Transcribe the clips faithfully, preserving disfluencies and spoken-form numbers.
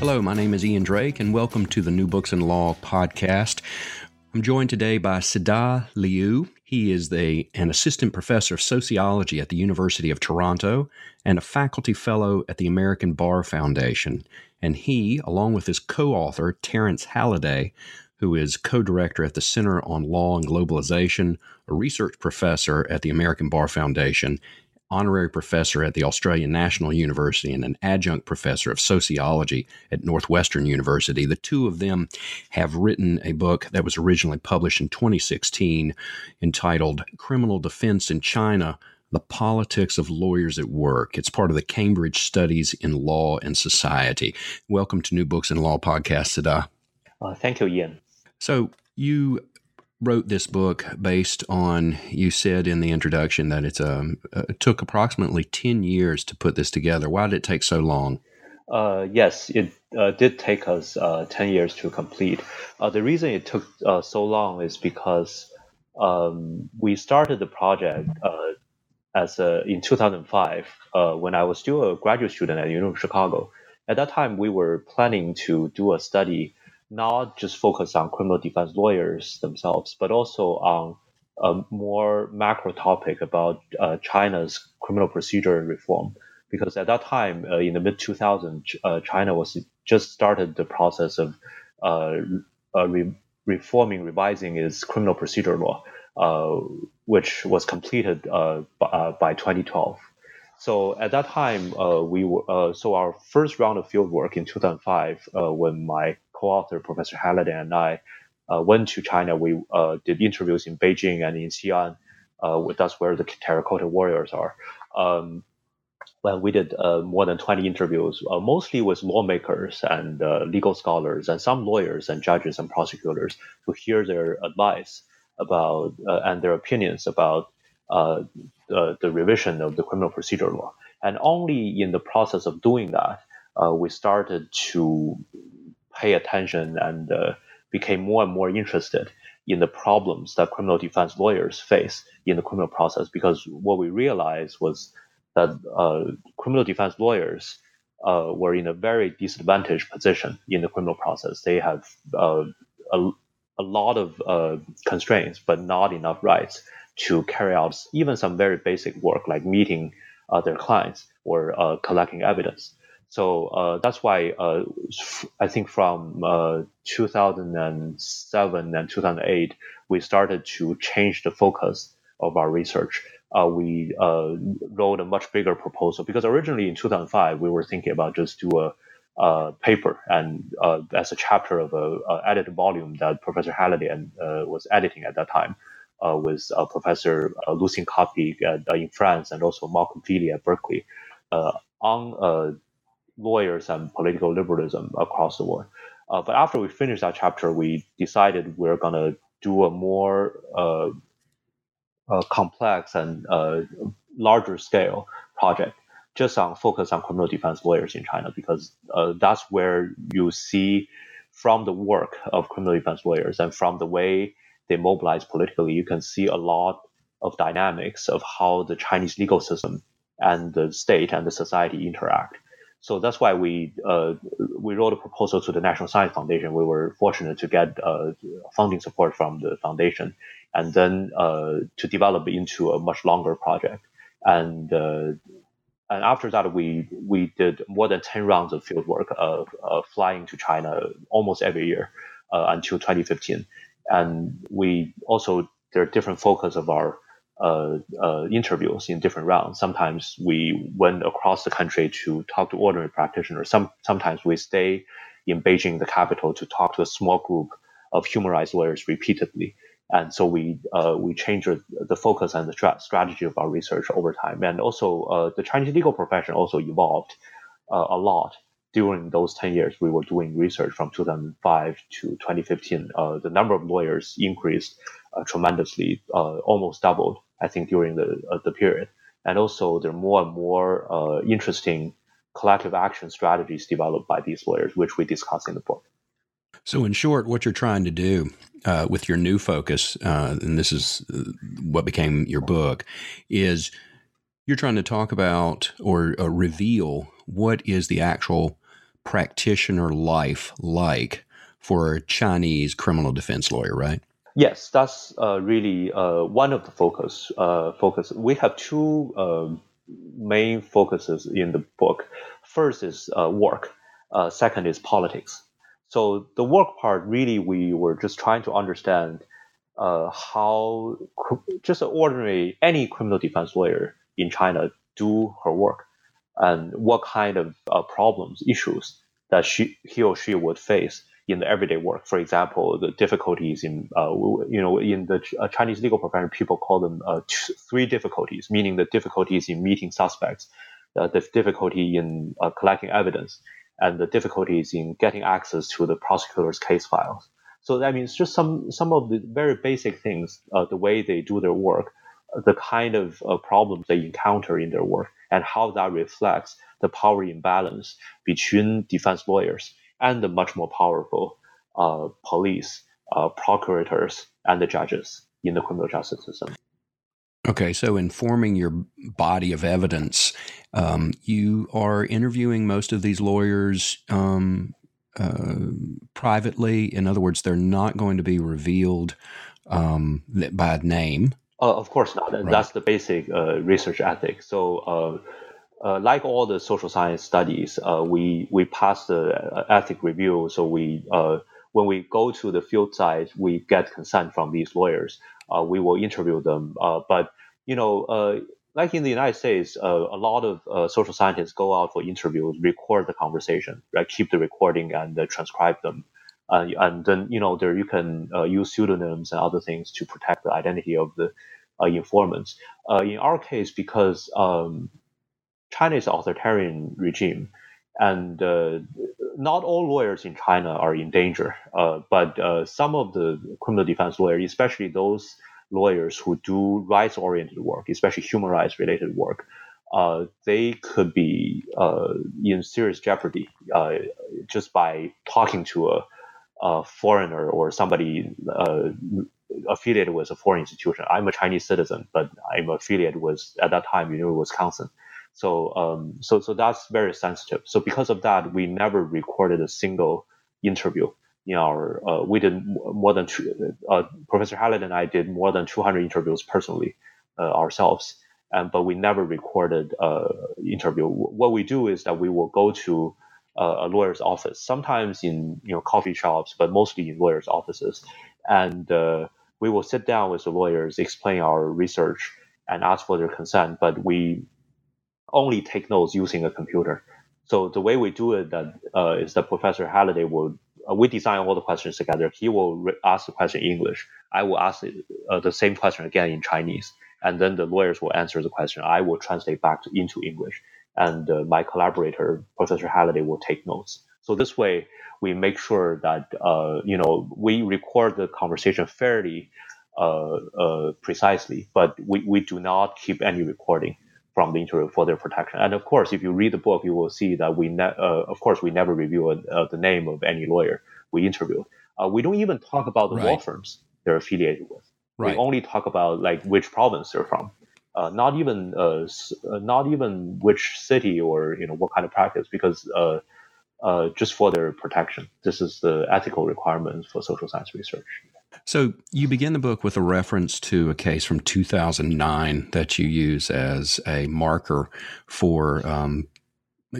Hello, my name is Ian Drake, and welcome to the New Books in Law podcast. I'm joined today by Sida Liu. He is the, an assistant professor of sociology at the University of Toronto and a faculty fellow at the American Bar Foundation. And he, along with his co-author, Terence Halliday, who is co-director at the Center on Law and Globalization, a research professor at the American Bar Foundation, honorary professor at the Australian National University and an adjunct professor of sociology at Northwestern University. The two of them have written a book that was originally published in twenty sixteen entitled Criminal Defense in China: The Politics of Lawyers at Work. It's part of the Cambridge Studies in Law and Society. Welcome to New Books in Law podcast, Sida. Uh, thank you, Ian. So you wrote this book based on, you said in the introduction that it's um, uh, it took approximately ten years to put this together. Why did it take so long? Uh, yes, it uh, did take us uh, ten years to complete. Uh, the reason it took uh, so long is because um, we started the project uh, as a, in two thousand five uh, when I was still a graduate student at the University of Chicago. At that time, we were planning to do a study not just focus on criminal defense lawyers themselves, but also on a more macro topic about uh, China's criminal procedure reform. Because at that time, uh, in the mid two thousands, uh, China was just started the process of uh, uh, re- reforming, revising its criminal procedure law, uh, which was completed uh, b- uh, by twenty twelve. So at that time, uh, we were, uh, so our first round of fieldwork in two thousand five, uh, when my co-author Professor Halliday and I uh, went to China. We uh, did interviews in Beijing and in Xi'an. Uh, that's where the terracotta warriors are. Um, well, we did uh, more than twenty interviews, uh, mostly with lawmakers and uh, legal scholars and some lawyers and judges and prosecutors to hear their advice about uh, and their opinions about uh, the, the revision of the criminal procedure law. And only in the process of doing that, uh, we started to pay attention and uh, became more and more interested in the problems that criminal defense lawyers face in the criminal process, because what we realized was that uh, criminal defense lawyers uh, were in a very disadvantaged position in the criminal process. They have uh, a, a lot of uh, constraints, but not enough rights to carry out even some very basic work like meeting uh, their clients or uh, collecting evidence. So uh, that's why uh, I think from uh, two thousand seven and two thousand eight, we started to change the focus of our research. Uh, we uh, wrote a much bigger proposal because originally in two thousand five, we were thinking about just do a, a paper and uh, as a chapter of an edited volume that Professor Halliday and, uh, was editing at that time uh, with uh, Professor uh, Lucien Coffey uh, in France and also Malcolm Feeley at Berkeley uh, on uh, lawyers and political liberalism across the world. Uh, but after we finished that chapter, we decided we're going to do a more uh, uh, complex and uh, larger scale project just on focus on criminal defense lawyers in China, because uh, that's where you see from the work of criminal defense lawyers and from the way they mobilize politically, you can see a lot of dynamics of how the Chinese legal system and the state and the society interact. So that's why we uh, we wrote a proposal to the National Science Foundation. We were fortunate to get uh, funding support from the foundation, and then uh, to develop into a much longer project. And uh, and after that, we we did more than ten rounds of fieldwork of uh, flying to China almost every year uh, until twenty fifteen. And we also there are different focus of our Uh, uh, interviews in different rounds. Sometimes we went across the country to talk to ordinary practitioners. Some sometimes we stay in Beijing, the capital, to talk to a small group of human rights lawyers repeatedly. And so we uh, we changed the focus and the tra- strategy of our research over time. And also uh, the Chinese legal profession also evolved uh, a lot during those ten years. We were doing research from two thousand five to twenty fifteen. Uh, the number of lawyers increased uh, tremendously, uh, almost doubled, I think, during the uh, the period. And also, there are more and more uh, interesting collective action strategies developed by these lawyers, which we discuss in the book. So in short, what you're trying to do uh, with your new focus, uh, and this is what became your book, is you're trying to talk about or uh, reveal what is the actual practitioner life like for a Chinese criminal defense lawyer, right? Yes, that's uh, really uh, one of the focus. Uh, focus. We have two um, main focuses in the book. First is uh, work. Uh, second is politics. So the work part, really, we were just trying to understand uh, how cr- just an ordinary, any criminal defense lawyer in China do her work and what kind of uh, problems, issues that she, he or she would face in the everyday work. For example, the difficulties in, uh, you know, in the uh, Chinese legal profession, people call them uh, t- three difficulties, meaning the difficulties in meeting suspects, uh, the difficulty in uh, collecting evidence, and the difficulties in getting access to the prosecutor's case files. So that means just some, some of the very basic things, uh, the way they do their work, the kind of uh, problems they encounter in their work, and how that reflects the power imbalance between defense lawyers and the much more powerful uh, police, uh, procurators, and the judges in the criminal justice system. Okay, so in forming your body of evidence, um, you are interviewing most of these lawyers um, uh, privately. In other words, they're not going to be revealed um, by name. Uh, of course not. Right. That's the basic uh, research ethic. So uh, Uh, like all the social science studies, uh, we we pass the uh, ethic review. So we uh, when we go to the field site, we get consent from these lawyers. Uh, we will interview them. Uh, but you know, uh, like in the United States, uh, a lot of uh, social scientists go out for interviews, record the conversation, right? Keep the recording and uh, transcribe them, uh, and then you know there you can uh, use pseudonyms and other things to protect the identity of the uh, informants. Uh, in our case, because um, China is an authoritarian regime, and uh, not all lawyers in China are in danger, uh, but uh, some of the criminal defense lawyers, especially those lawyers who do rights-oriented work, especially human rights-related work, uh, they could be uh, in serious jeopardy uh, just by talking to a, a foreigner or somebody uh, affiliated with a foreign institution. I'm a Chinese citizen, but I'm affiliated with, at that time, you know, Wisconsin. So, um, so, so that's very sensitive. So, because of that, we never recorded a single interview. In our, uh, we did more than two, uh, Professor Halliday and I did more than two hundred interviews personally uh, ourselves, and but we never recorded uh, interview. What we do is that we will go to uh, a lawyer's office, sometimes in you know coffee shops, but mostly in lawyers' offices, and uh, we will sit down with the lawyers, explain our research, and ask for their consent. But we only take notes using a computer. So the way we do it that, uh, is that Professor Halliday will, uh, we design all the questions together. He will re- ask the question in English. I will ask it, uh, the same question again in Chinese. And then the lawyers will answer the question. I will translate back to, into English. And uh, my collaborator, Professor Halliday, will take notes. So this way, we make sure that, uh, you know, we record the conversation fairly uh, uh, precisely, but we, we do not keep any recording from the interview for their protection. And of course, if you read the book, you will see that we, ne- uh, of course, we never review uh, the name of any lawyer we interviewed. Uh, we don't even talk about the right. law firms they're affiliated with. Right. We only talk about like which province they're from, uh, not even uh, not even which city or you know what kind of practice, because uh, uh, just for their protection. This is the ethical requirement for social science research. So you begin the book with a reference to a case from two thousand nine that you use as a marker for um,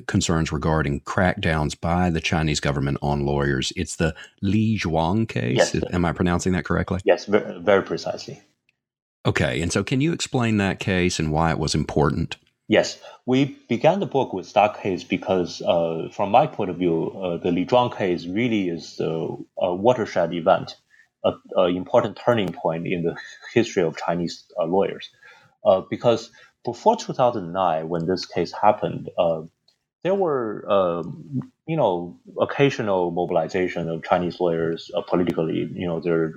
concerns regarding crackdowns by the Chinese government on lawyers. It's the Li Zhuang case. Yes, am I pronouncing that correctly? Yes, very, very precisely. Okay. And so can you explain that case and why it was important? Yes. We began the book with that case because uh, from my point of view, uh, the Li Zhuang case really is the uh, watershed event. An important turning point in the history of Chinese uh, lawyers. Uh, because before two thousand nine, when this case happened, uh, there were, um, you know, occasional mobilization of Chinese lawyers uh, politically. You know, there are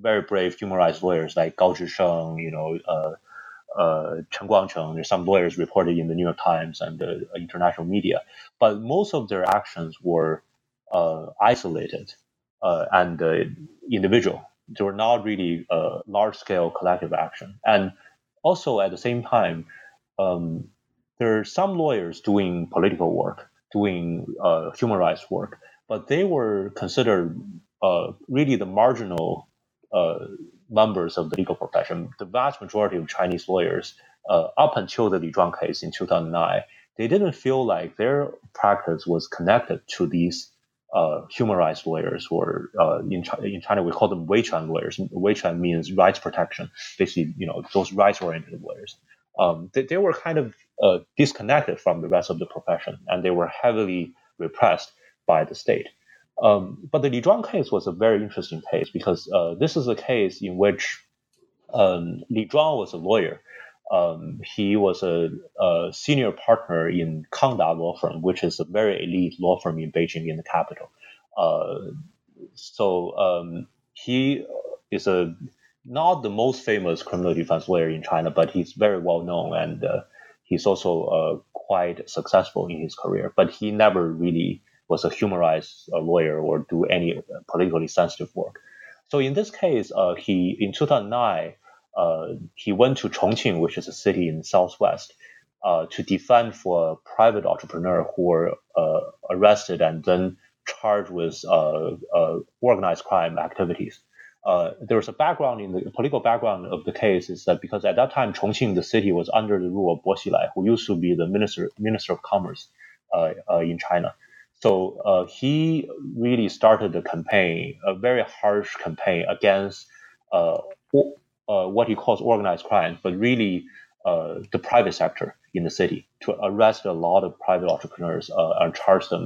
very brave human rights lawyers like Gao Zhisheng, you know, uh, uh, Chen Guangcheng. There's some lawyers reported in the New York Times and the international media. But most of their actions were uh, isolated uh, and uh, individual. They were not really uh, large-scale collective action. And also at the same time, um, there are some lawyers doing political work, doing uh, human rights work, but they were considered uh, really the marginal uh, members of the legal profession. The vast majority of Chinese lawyers, uh, up until the Li Zhuang case in two thousand nine, they didn't feel like their practice was connected to these Uh, human rights lawyers, or uh, in, China, in China we call them Weiquan lawyers. Weiquan means rights protection, basically, you know, those rights-oriented lawyers. Um, they, they were kind of uh, disconnected from the rest of the profession, and they were heavily repressed by the state. Um, but the Li Zhuang case was a very interesting case because uh, this is a case in which um, Li Zhuang was a lawyer. Um, he was a, a senior partner in Kangda Law Firm, which is a very elite law firm in Beijing, in the capital. Uh, so um, he is a not the most famous criminal defense lawyer in China, but he's very well known, and uh, he's also uh, quite successful in his career. But he never really was a human rights uh, lawyer or do any politically sensitive work. So in this case, uh, he in two thousand nine. Uh, he went to Chongqing, which is a city in the southwest, uh, to defend for a private entrepreneur who were uh, arrested and then charged with uh, uh, organized crime activities. Uh, there was a background in the, the political background of the case is that because at that time Chongqing, the city, was under the rule of Bo Xilai, who used to be the minister minister of commerce uh, uh, in China. So uh, he really started a campaign, a very harsh campaign against Uh, Uh, what he calls organized crime, but really uh, the private sector in the city, to arrest a lot of private entrepreneurs uh, and charge them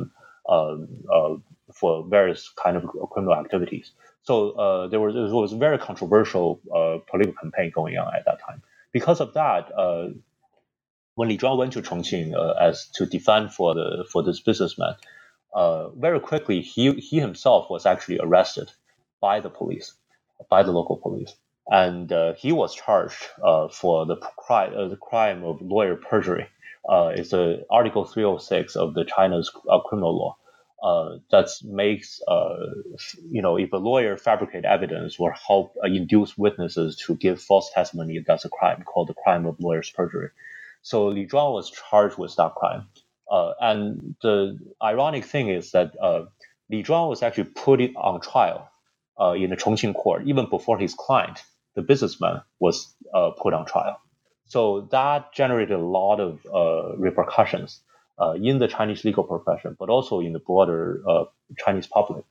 um, uh, for various kind of criminal activities. So uh, there was, there was a very controversial uh, political campaign going on at that time. Because of that, uh, when Li Zhuang went to Chongqing uh, as to defend for the for this businessman, uh, very quickly he he himself was actually arrested by the police, by the local police. And uh, he was charged uh, for the, cri- uh, the crime of lawyer perjury. Uh, it's uh, Article three oh six of the China's uh, criminal law uh, that makes, uh, you know, if a lawyer fabricate evidence or help uh, induce witnesses to give false testimony, that's a crime called the crime of lawyer's perjury. So Li Zhuang was charged with that crime. Uh, and the ironic thing is that uh, Li Zhuang was actually put on trial uh, in the Chongqing court even before his client, the businessman, was uh, put on trial. So that generated a lot of uh, repercussions uh, in the Chinese legal profession, but also in the broader uh, Chinese public.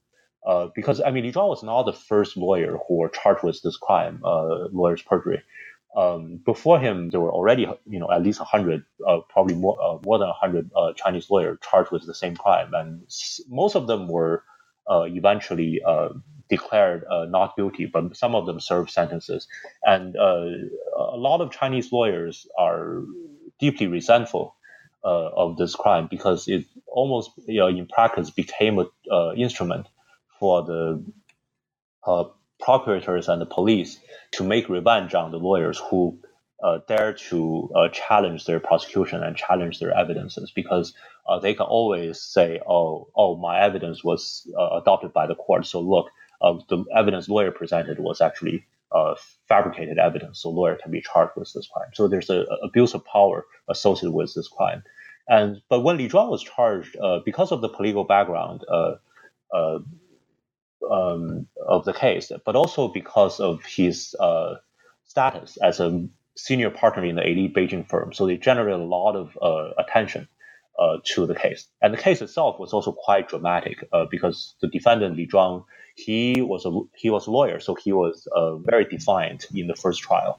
Uh, because, I mean, Li Zhuang was not the first lawyer who were charged with this crime, uh, lawyer's perjury. Um, before him, there were already, you know, at least one hundred, uh, probably more, uh, more than one hundred uh, Chinese lawyers charged with the same crime. And s- most of them were uh, eventually uh, declared uh, not guilty, but some of them serve sentences. And uh, a lot of Chinese lawyers are deeply resentful uh, of this crime because it almost, you know, in practice became an uh, instrument for the uh, procurators and the police to make revenge on the lawyers who uh, dare to uh, challenge their prosecution and challenge their evidences, because uh, they can always say, oh, oh, my evidence was uh, adopted by the court, so look, Uh, the evidence lawyer presented was actually uh, fabricated evidence, so lawyer can be charged with this crime. So there's an abuse of power associated with this crime. And but when Li Zhuang was charged, uh, because of the political background uh, uh, um, of the case, but also because of his uh, status as a senior partner in the elite Beijing firm, so they generated a lot of uh, attention uh, to the case. And the case itself was also quite dramatic uh, because the defendant, Li Zhuang, He was a he was a lawyer, so he was uh, very defiant in the first trial.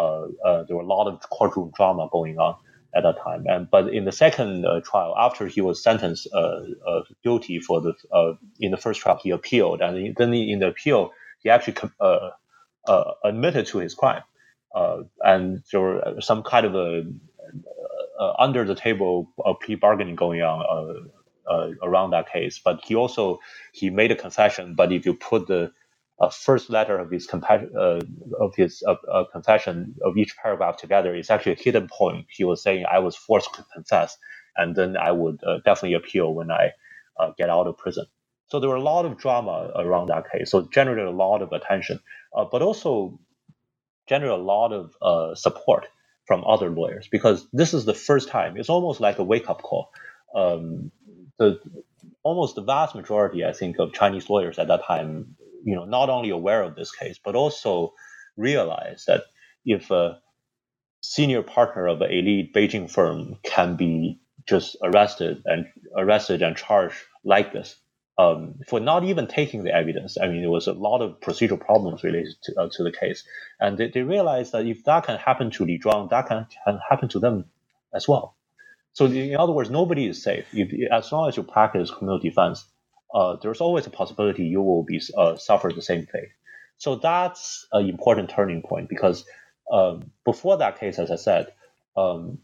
Uh, uh, there were a lot of courtroom drama going on at that time. And but in the second uh, trial, after he was sentenced uh, uh, guilty for the uh, in the first trial, he appealed, and then in the appeal, he actually uh, uh, admitted to his crime. Uh, and there were some kind of a uh, under the table uh, pre-bargaining going on uh, uh, around that case. But he also he made a concession. But if you put the uh, first letter of his compa- uh, of his uh, uh, concession of each paragraph together, it's actually a hidden point. He was saying, "I was forced to confess, and then I would uh, definitely appeal when I uh, get out of prison." So there were a lot of drama around that case. So it generated a lot of attention, uh, but also generated a lot of uh, support from other lawyers, because this is the first time. It's almost like a wake-up call. Um, the almost the vast majority, I think, of Chinese lawyers at that time, you know, not only aware of this case, but also realize that if a senior partner of an elite Beijing firm can be just arrested and arrested and charged like this, Um, for not even taking the evidence. I mean, there was a lot of procedural problems related to, uh, to the case. And they, they realized that if that can happen to Li Zhuang, that can, can happen to them as well. So in other words, nobody is safe. If, as long as you practice criminal defense, uh, there's always a possibility you will be uh, suffer the same fate. So that's an important turning point, because um, before that case, as I said, um,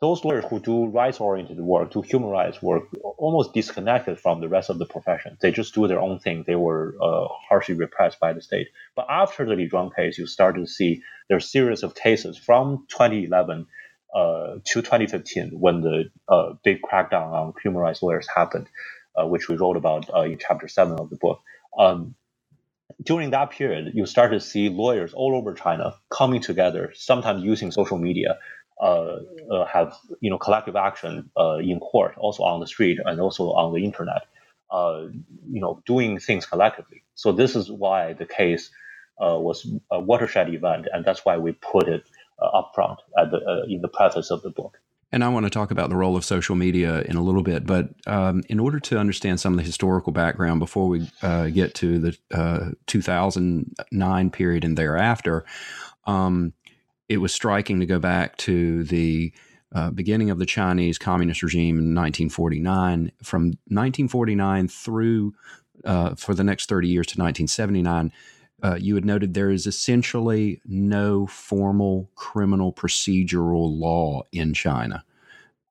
those lawyers who do rights-oriented work, do human rights work, almost disconnected from the rest of the profession. They just do their own thing. They were uh, harshly repressed by the state. But after the Li Zhuang case, you start to see there are a series of cases from twenty eleven uh, to twenty fifteen, when the uh, big crackdown on human rights lawyers happened, uh, which we wrote about uh, in Chapter seven of the book. Um, During that period, you start to see lawyers all over China coming together, sometimes using social media, uh, uh, have you know collective action uh, in court, also on the street, and also on the internet, uh, you know, doing things collectively. So this is why the case uh, was a watershed event, and that's why we put it uh, up front at the, uh, in the preface of the book. And I want to talk about the role of social media in a little bit, but um, in order to understand some of the historical background before we uh, get to the uh, two thousand nine period and thereafter, um, it was striking to go back to the uh, beginning of the Chinese communist regime in nineteen forty-nine. From nineteen forty-nine through uh, for the next thirty years to nineteen seventy-nine, Uh, you had noted there is essentially no formal criminal procedural law in China.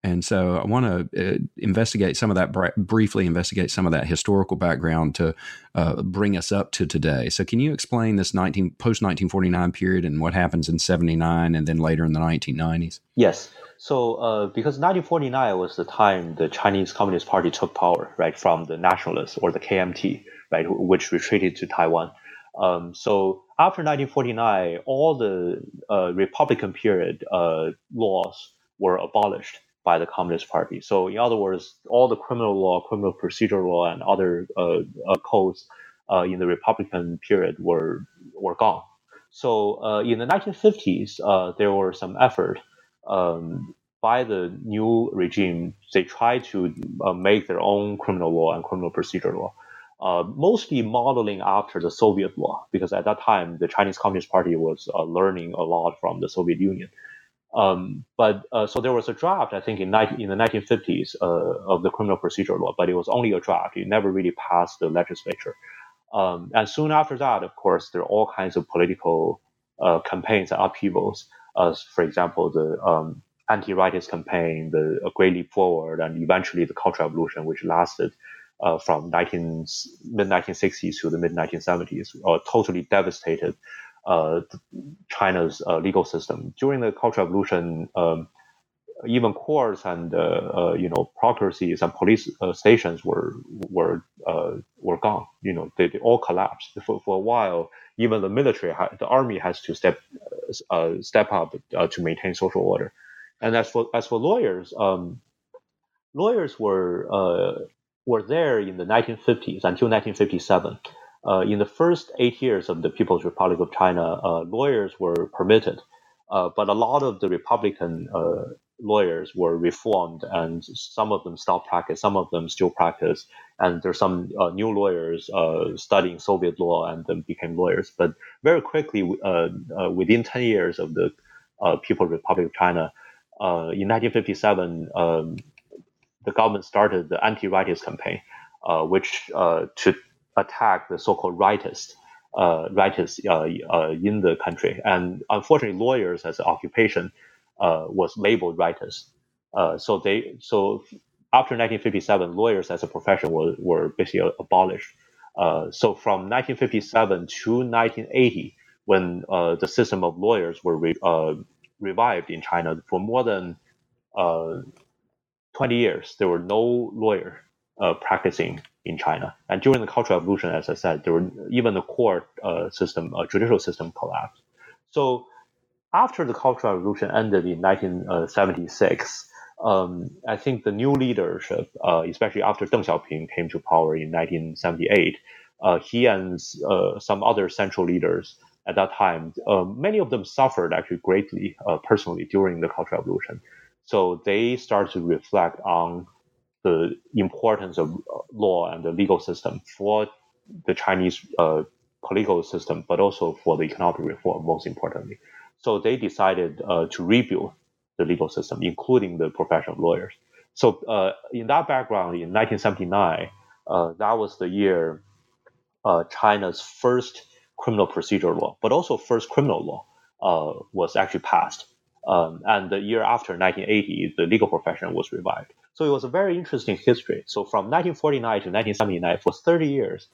And so I want to uh, investigate some of that, br- briefly investigate some of that historical background to uh, bring us up to today. So can you explain this nineteen post-nineteen forty-nine period and what happens in seventy-nine and then later in the nineteen nineties? Yes. So uh, because nineteen forty-nine was the time the Chinese Communist Party took power, right, from the nationalists or the K M T, right, which retreated to Taiwan. Um, so after nineteen forty-nine, all the uh, Republican period uh, laws were abolished by the Communist Party. So in other words, all the criminal law, criminal procedural law, and other uh, uh, codes uh, in the Republican period were were gone. So uh, in the nineteen fifties, uh, there were some effort um, by the new regime. They tried to uh, make their own criminal law and criminal procedural law, Uh, mostly modeling after the Soviet law, because at that time, the Chinese Communist Party was uh, learning a lot from the Soviet Union. Um, but uh, so there was a draft, I think, in, in the nineteen fifties uh, of the criminal procedure law, but it was only a draft. It never really passed the legislature. Um, and soon after that, of course, there are all kinds of political uh, campaigns and upheavals. Uh, for example, the um, Anti-Rightist Campaign, the uh, Great Leap Forward, and eventually the Cultural Revolution, which lasted Uh, from nineteen, mid nineteen sixties to the mid nineteen seventies, uh, totally devastated uh, China's uh, legal system. During the Cultural Revolution, um, even courts and uh, uh, you know procuracies and police uh, stations were were uh, were gone. You know they, they all collapsed for, for a while. Even the military, the army, has to step uh, step up uh, to maintain social order. And as for as for lawyers, um, lawyers were. Uh, were there in the nineteen fifties until nineteen fifty-seven. Uh, in the first eight years of the People's Republic of China, uh, lawyers were permitted, uh, but a lot of the Republican uh, lawyers were reformed, and some of them stopped practice, some of them still practice, and there's some uh, new lawyers uh, studying Soviet law and then became lawyers. But very quickly, uh, uh, within ten years of the uh, People's Republic of China, uh, in nineteen fifty-seven, um, the government started the Anti-Rightist Campaign, uh, which uh, to attack the so-called rightists, uh, rightists uh, uh, in the country. And unfortunately, lawyers as an occupation uh, was labeled rightists. Uh, so they so after nineteen fifty-seven, lawyers as a profession were, were basically abolished. Uh, so from nineteen fifty-seven to nineteen eighty, when uh, the system of lawyers were re- uh, revived in China, for more than uh, twenty years, there were no lawyers uh, practicing in China. And during the Cultural Revolution, as I said, there were even the court uh, system, uh, judicial system collapsed. So after the Cultural Revolution ended in nineteen seventy-six, um, I think the new leadership, uh, especially after Deng Xiaoping came to power in nineteen seventy-eight, uh, he and uh, some other central leaders at that time, uh, many of them suffered actually greatly uh, personally during the Cultural Revolution. So they started to reflect on the importance of law and the legal system for the Chinese uh, political system, but also for the economic reform, most importantly. So they decided uh, to rebuild the legal system, including the profession of lawyers. So uh, in that background, in nineteen seventy-nine, uh, that was the year uh, China's first criminal procedure law, but also first criminal law uh, was actually passed. Um, and the year after, nineteen eighty, the legal profession was revived. So it was a very interesting history. So from nineteen forty-nine to nineteen seventy-nine, for thirty years,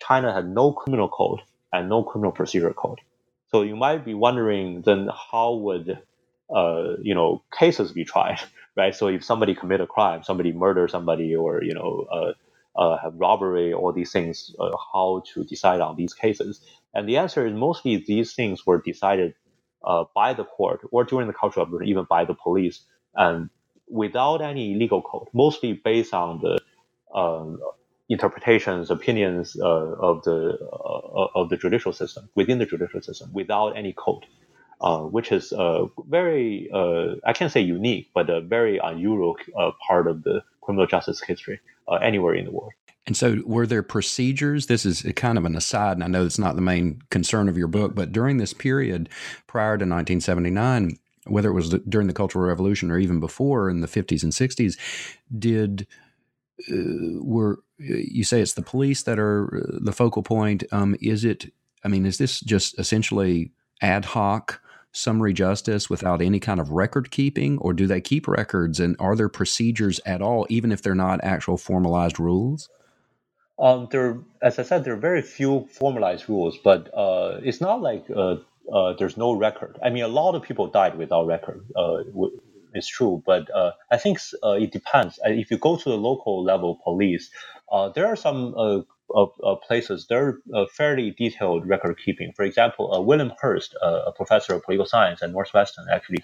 China had no criminal code and no criminal procedure code. So you might be wondering, then how would uh, you know cases be tried, right? So if somebody commit a crime, somebody murder somebody, or you know uh, uh, have robbery, all these things, uh, how to decide on these cases? And the answer is mostly these things were decided Uh, by the court or during the Cultural Revolution, even by the police, and without any legal code, mostly based on the um, interpretations, opinions uh, of the uh, of the judicial system, within the judicial system, without any code, uh, which is uh, very, uh, I can't say unique, but a very unusual uh, part of the criminal justice history uh, anywhere in the world. And so were there procedures? This is kind of an aside, and I know it's not the main concern of your book, but during this period prior to nineteen seventy-nine, whether it was the, during the Cultural Revolution or even before in the fifties and sixties, did uh, were you say it's the police that are the focal point? Um, is it, I mean, is this just essentially ad hoc summary justice without any kind of record keeping, or do they keep records, and are there procedures at all, even if they're not actual formalized rules? Um, there, as I said, there are very few formalized rules, but uh, it's not like uh, uh, there's no record. I mean, a lot of people died without record. Uh, it's true, but uh, I think uh, it depends. If you go to the local level police, uh, there are some uh, of, of places there are uh, fairly detailed record keeping. For example, uh, William Hurst, uh, a professor of political science at Northwestern, actually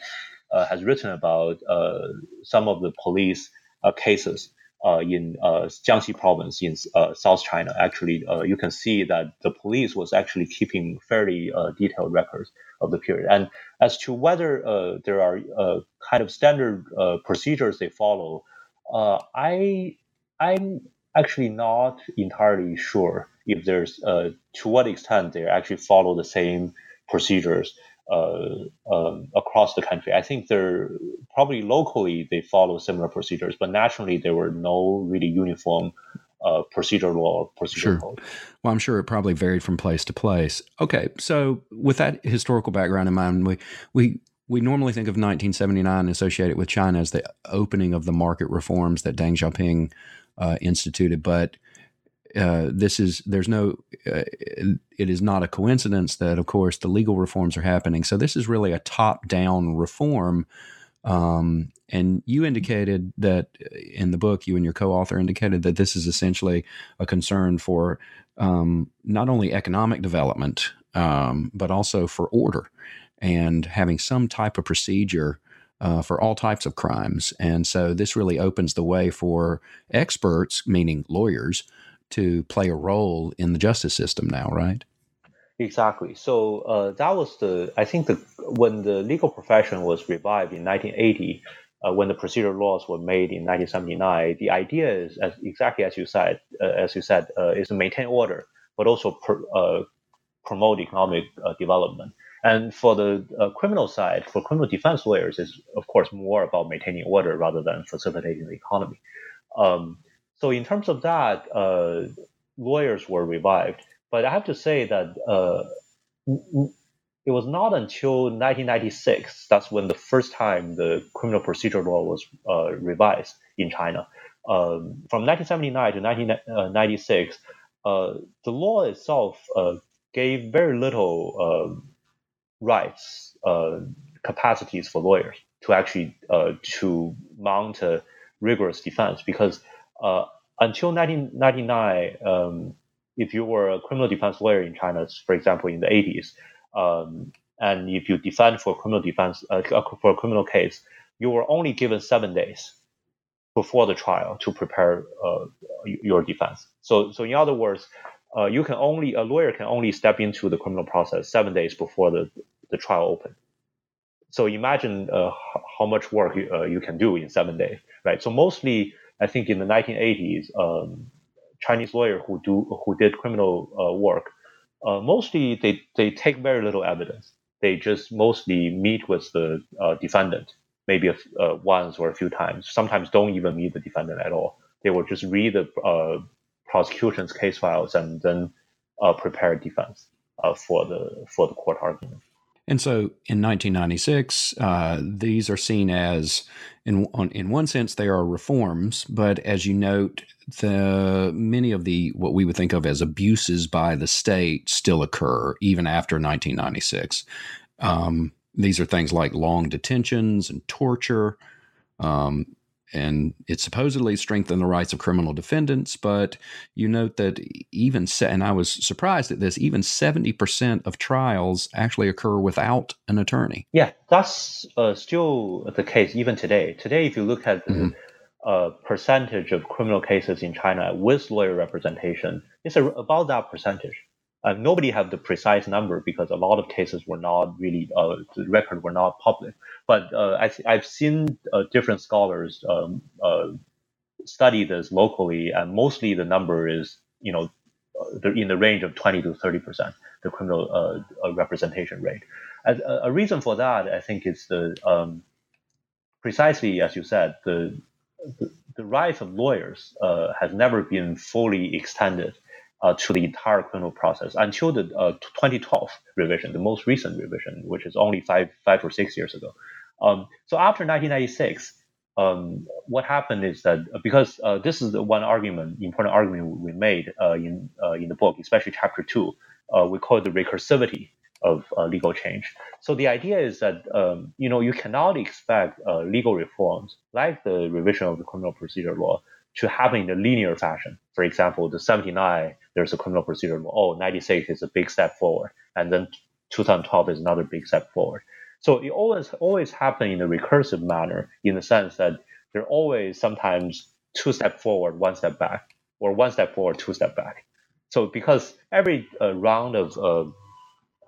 uh, has written about uh, some of the police uh, cases. Uh, in uh, Jiangxi province in uh, South China, actually, uh, you can see that the police was actually keeping fairly uh, detailed records of the period. And as to whether uh, there are uh, kind of standard uh, procedures they follow, uh, I, I'm actually not entirely sure if there's uh, to what extent they actually follow the same procedures Uh, um, across the country. I think they're probably locally they follow similar procedures, but nationally there were no really uniform uh, procedure law or procedure sure. code. Well, I'm sure it probably varied from place to place. Okay, so with that historical background in mind, we we we normally think of nineteen seventy-nine and associate it with China as the opening of the market reforms that Deng Xiaoping uh, instituted, but Uh, this is, there's no, uh, it is not a coincidence that, of course, the legal reforms are happening. So this is really a top-down reform. Um, and you indicated that in the book, you and your co-author indicated that this is essentially a concern for um, not only economic development, um, but also for order and having some type of procedure Uh, for all types of crimes. And so this really opens the way for experts, meaning lawyers, to play a role in the justice system now, right? Exactly. So uh, that was the, I think, the when the legal profession was revived in nineteen eighty, uh, when the procedural laws were made in nineteen seventy-nine, the idea is, as, exactly as you said, uh, as you said, uh, is to maintain order, but also pr- uh, promote economic uh, development. And for the uh, criminal side, for criminal defense lawyers, is of course more about maintaining order rather than facilitating the economy. Um, so in terms of that, uh, lawyers were revived. But I have to say that uh, it was not until nineteen ninety-six, that's when the first time the criminal procedure law was uh, revised in China. Um, from nineteen seventy-nine to nineteen ninety-six, uh, the law itself uh, gave very little uh, rights, uh, capacities for lawyers to actually uh, to mount a rigorous defense, because uh, until nineteen ninety-nine, um, if you were a criminal defense lawyer in China, for example, in the eighties, um, and if you defend for criminal defense uh, for a criminal case, you were only given seven days before the trial to prepare uh, your defense. So, so in other words, uh, you can only a lawyer can only step into the criminal process seven days before the, the trial opens. So imagine uh, how much work you, uh, you can do in seven days, right? So mostly, I think in the nineteen eighties, um, Chinese lawyers who do who did criminal uh, work, uh, mostly they, they take very little evidence. They just mostly meet with the uh, defendant, maybe a, uh, once or a few times. Sometimes don't even meet the defendant at all. They will just read the uh, prosecution's case files and then uh, prepare defense uh, for the for the court argument. And so in nineteen ninety-six, uh, these are seen as, in on, in one sense, they are reforms. But as you note, the many of the what we would think of as abuses by the state still occur even after nineteen ninety-six. Um, these are things like long detentions and torture. Um, and it supposedly strengthened the rights of criminal defendants. But you note that even, and I was surprised at this, even seventy percent of trials actually occur without an attorney. Yeah, that's uh, still the case even today. Today, if you look at the mm-hmm. uh, percentage of criminal cases in China with lawyer representation, it's a, about that percentage. Uh, nobody have the precise number because a lot of cases were not really, uh, the record were not public. But uh, I th- I've seen uh, different scholars um, uh, study this locally, and mostly the number is, you know, in the range of twenty to thirty percent, the criminal uh, representation rate. And a reason for that, I think, is the um, precisely, as you said, the the, the rise of lawyers uh, has never been fully extended Uh, to the entire criminal process until the uh, twenty twelve revision, the most recent revision, which is only five, five or six years ago. Um, so after nineteen ninety-six, um, what happened is that because uh, this is the one argument, important argument we made uh, in uh, in the book, especially chapter two, uh, we call it the recursivity of uh, legal change. So the idea is that um, you know you cannot expect uh, legal reforms like the revision of the criminal procedure law to happen in a linear fashion. For example, the seventy-nine, there's a criminal procedure law. Oh, ninety-six is a big step forward. And then two thousand twelve is another big step forward. So it always always happens in a recursive manner, in the sense that there are always sometimes two step forward, one step back, or one step forward, two step back. So because every uh, round of uh,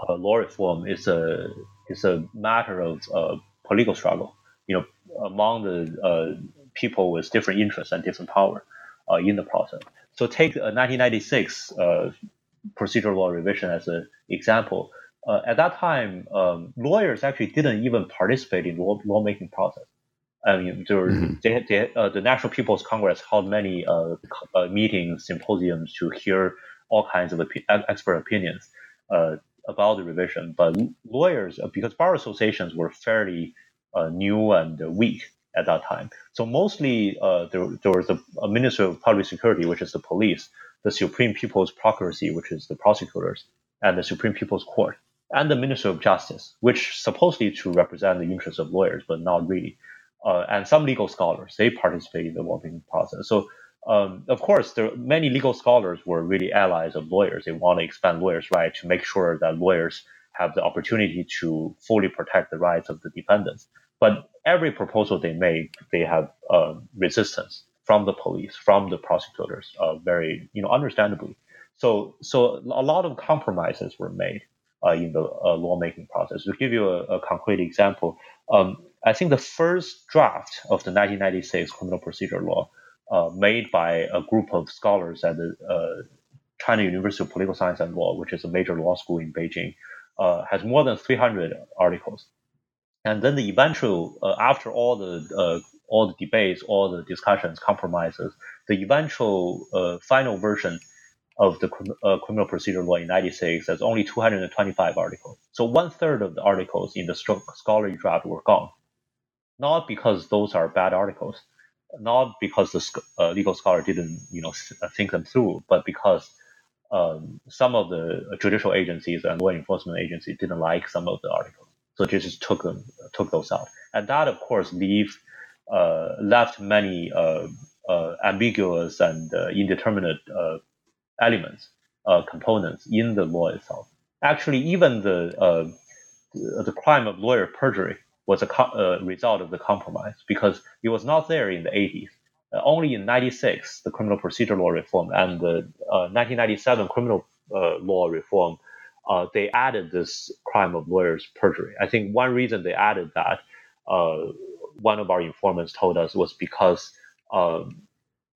uh, law reform is a, is a matter of uh, political struggle, you know, among the uh, people with different interests and different power uh, in the process. So take a nineteen ninety-six uh, procedural law revision as an example. Uh, at that time, um, lawyers actually didn't even participate in law lawmaking process. I mean, there, mm-hmm. they, they, uh, the National People's Congress held many uh, uh, meetings, symposiums to hear all kinds of op- expert opinions uh, about the revision. But lawyers, because bar associations were fairly uh, new and weak at that time. So mostly uh, there, there was a, a Ministry of Public Security, which is the police, the Supreme People's Procuracy, which is the prosecutors, and the Supreme People's Court, and the Ministry of Justice, which supposedly to represent the interests of lawyers, but not really. Uh, and some legal scholars, they participated in the lawmaking process. So, um, of course, there many legal scholars were really allies of lawyers. They want to expand lawyers' rights to make sure that lawyers have the opportunity to fully protect the rights of the defendants. But every proposal they make, they have uh, resistance from the police, from the prosecutors, uh, very, you know, understandably. So, so a lot of compromises were made uh, in the uh, lawmaking process. To give you a, a concrete example, um, I think the first draft of the nineteen ninety-six criminal procedure law, uh, made by a group of scholars at the uh, China University of Political Science and Law, which is a major law school in Beijing, uh, has more than three hundred articles. And then the eventual, uh, after all the uh, all the debates, all the discussions, compromises, the eventual uh, final version of the uh, criminal procedure law in ninety-six, there's only two hundred twenty-five articles. So one third of the articles in the scholarly draft were gone. Not because those are bad articles, not because the uh, legal scholar didn't, you know, think them through, but because um, some of the judicial agencies and law enforcement agencies didn't like some of the articles. So they just took them, took those out. And that, of course, leave, uh, left many uh, uh, ambiguous and uh, indeterminate uh, elements, uh, components in the law itself. Actually, even the uh, the crime of lawyer perjury was a co- uh, result of the compromise, because it was not there in the eighties. Uh, only in ninety-six, the criminal procedure law reform and the uh, nineteen ninety-seven criminal uh, law reform, uh, they added this crime of lawyers perjury. I think one reason they added that, uh, one of our informants told us, was because uh,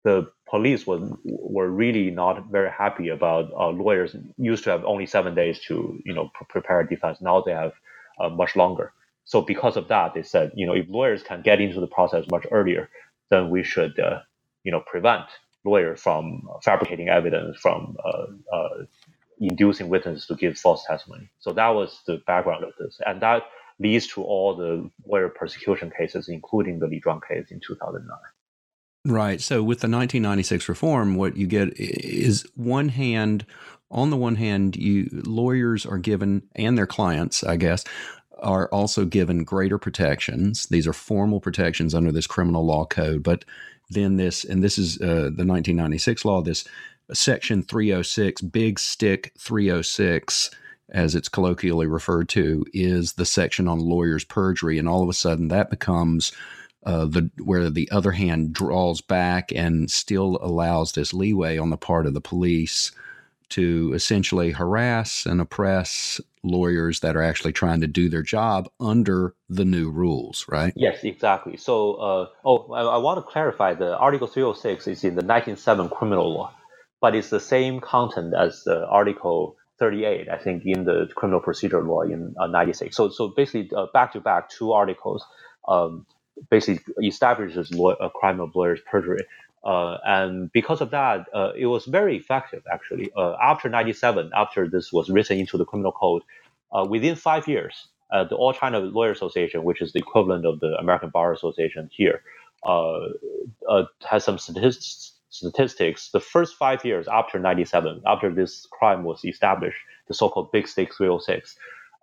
the police was, were really not very happy about uh, lawyers used to have only seven days to, you know, pre- prepare a defense. Now they have uh, much longer. So because of that, they said, you know, if lawyers can get into the process much earlier, then we should, uh, you know, prevent lawyers from fabricating evidence, from uh, uh, inducing witnesses to give false testimony. So that was the background of this. And that leads to all the lawyer persecution cases, including the Li Zhuang case in two thousand nine. Right. So with the nineteen ninety-six reform, what you get is one hand, on the one hand, you lawyers are given, and their clients, I guess, are also given greater protections. These are formal protections under this criminal law code. But then this, and this is uh, the nineteen ninety-six law, this section three oh six, Big Stick three oh six, as it's colloquially referred to, is the section on lawyers' perjury. And all of a sudden that becomes uh, the where the other hand draws back and still allows this leeway on the part of the police to essentially harass and oppress lawyers that are actually trying to do their job under the new rules, right? Yes, exactly. So, uh, oh, I, I want to clarify, the Article three oh six is in the nineteen oh seven criminal law, but it's the same content as uh, Article thirty-eight, I think, in the criminal procedure law in uh, ninety-six. So, so basically, uh, back-to-back, two articles um, basically establishes law, a crime of lawyers' perjury. Uh, and because of that, uh, it was very effective, actually. Uh, after ninety-seven, after this was written into the criminal code, uh, within five years, uh, the All China Lawyer Association, which is the equivalent of the American Bar Association here, uh, uh, has some statistics. statistics. The first five years after ninety-seven, after this crime was established, the so-called Big Stick three oh six,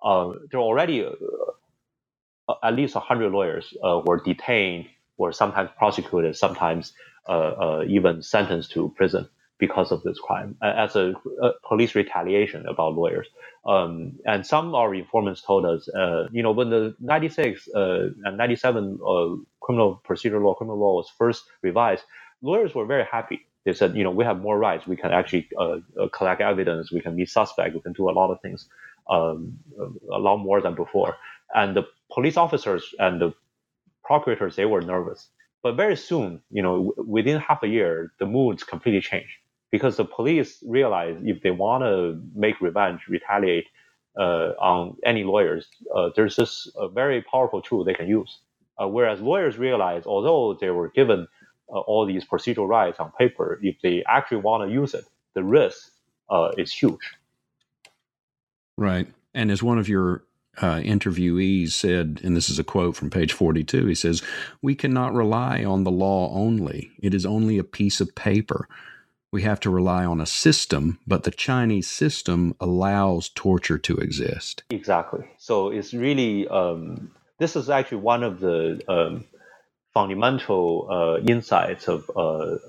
uh, there were already uh, at least one hundred lawyers uh, were detained, were sometimes prosecuted, sometimes Uh, uh, even sentenced to prison because of this crime, uh, as a, a police retaliation about lawyers. Um, and some of our informants told us, uh, you know, when the ninety-six uh, and ninety-seven uh, criminal procedure law, criminal law was first revised, lawyers were very happy. They said, you know, we have more rights. We can actually uh, collect evidence. We can be suspect. We can do a lot of things, um, a lot more than before. And the police officers and the procurators, they were nervous. But very soon, you know, within half a year, the moods completely changed, because the police realized if they want to make revenge, retaliate uh, on any lawyers, uh, there's this uh, very powerful tool they can use. Uh, whereas lawyers realized, although they were given uh, all these procedural rights on paper, if they actually want to use it, the risk uh, is huge. Right. And as one of your Uh, interviewees said, and this is a quote from page forty-two, he says, "We cannot rely on the law only. It is only a piece of paper. We have to rely on a system, but the Chinese system allows torture to exist." Exactly. So it's really, um, this is actually one of the um, fundamental uh, insights of uh,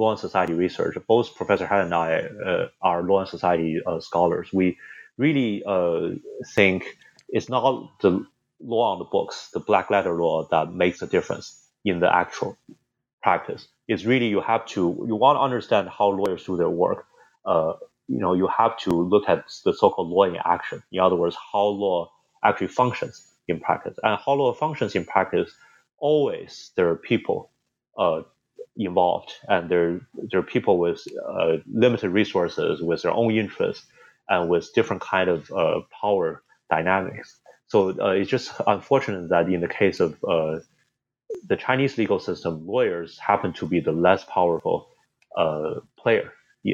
law and society research. Both Professor Han and I uh, are law and society uh, scholars. We really uh, think it's not the law on the books, the black letter law, that makes a difference in the actual practice. It's really, you have to, you want to understand how lawyers do their work. Uh, you know, you have to look at the so-called law in action. In other words, how law actually functions in practice. And how law functions in practice, always there are people uh, involved, and there, there are people with uh, limited resources, with their own interests, and with different kind of uh, power dynamics. So uh, it's just unfortunate that in the case of uh, the Chinese legal system, lawyers happen to be the less powerful uh, player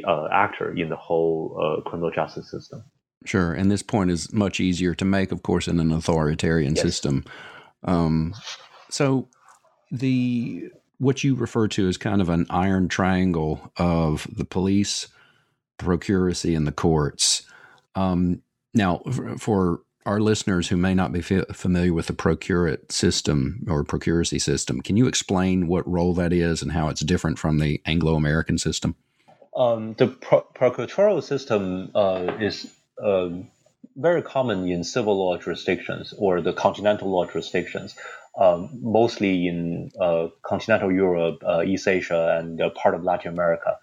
uh, actor in the whole uh, criminal justice system. Sure. And this point is much easier to make, of course, in an authoritarian yes. system. Um, so the what you refer to as kind of an iron triangle of the police, procuracy, and the courts. Um, now, for our listeners who may not be f- familiar with the procurate system or procuracy system, can you explain what role that is and how it's different from the Anglo-American system? Um, the pro- procuratorial system uh, is uh, very common in civil law jurisdictions or the continental law jurisdictions, um, mostly in uh, continental Europe, uh, East Asia, and uh, part of Latin America.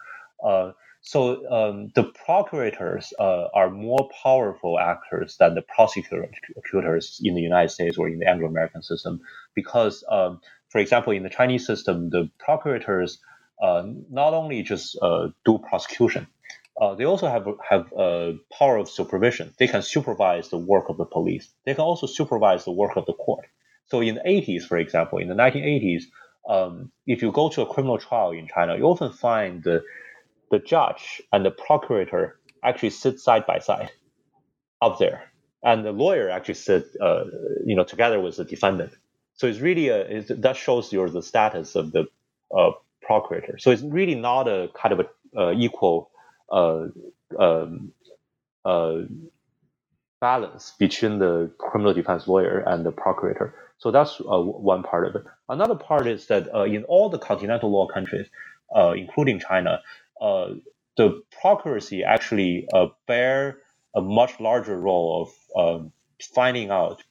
Uh, So um, the procurators uh, are more powerful actors than the prosecutors in the United States or in the Anglo-American system, because, um, for example, in the Chinese system, the procurators uh, not only just uh, do prosecution, uh, they also have have uh, power of supervision. They can supervise the work of the police. They can also supervise the work of the court. So in the eighties, for example, in the nineteen eighties, um, if you go to a criminal trial in China, you often find the The judge and the procurator actually sit side by side up there, and the lawyer actually sit, uh, you know, together with the defendant. So it's really a, it's, that shows your the status of the uh, procurator. So it's really not a kind of a uh, equal uh, um, uh, balance between the criminal defense lawyer and the procurator. So that's uh, one part of it. Another part is that uh, in all the continental law countries, uh, including China. Uh, the procuracy actually uh, bear a much larger role of uh, finding out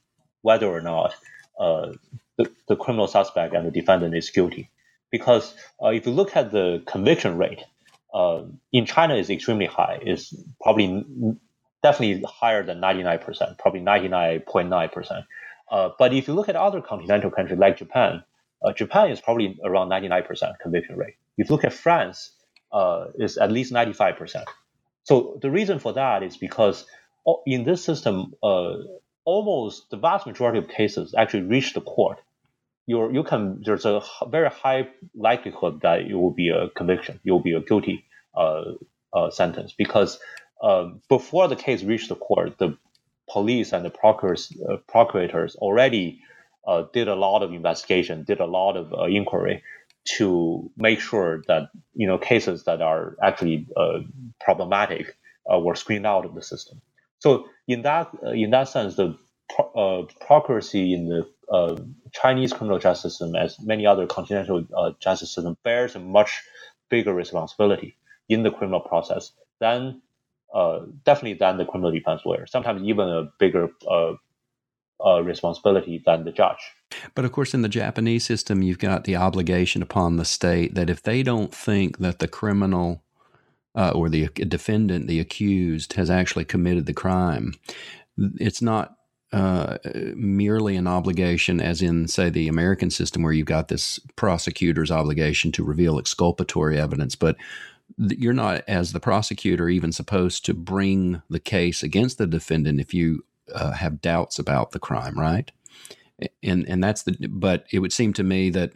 whether or not uh, the, the criminal suspect and the defendant is guilty. Because uh, if you look at the conviction rate, uh, in China is extremely high. It's probably definitely higher than ninety-nine percent, probably ninety-nine point nine percent. Uh, but if you look at other continental countries like Japan, uh, Japan is probably around ninety-nine percent conviction rate. If you look at France, Uh, is at least ninety-five percent. So the reason for that is because in this system, uh, almost the vast majority of cases actually reach the court. You're, you can there's a very high likelihood that it will be a conviction, it will be a guilty uh, uh, sentence, because uh, before the case reached the court, the police and the procurators, uh, procurators already uh, did a lot of investigation, did a lot of uh, inquiry, to make sure that, you know, cases that are actually uh, problematic uh, were screened out of the system. So in that uh, in that sense, the pro- uh, procuracy in the uh, Chinese criminal justice system, as many other continental uh, justice system, bears a much bigger responsibility in the criminal process than uh, definitely than the criminal defense lawyer. Sometimes even a bigger uh, uh, responsibility than the judge. But of course, in the Japanese system, you've got the obligation upon the state that if they don't think that the criminal uh, or the defendant, the accused, has actually committed the crime, it's not uh, merely an obligation as in, say, the American system where you've got this prosecutor's obligation to reveal exculpatory evidence, but you're not, as the prosecutor, even supposed to bring the case against the defendant if you uh, have doubts about the crime, right? And and that's the but it would seem to me that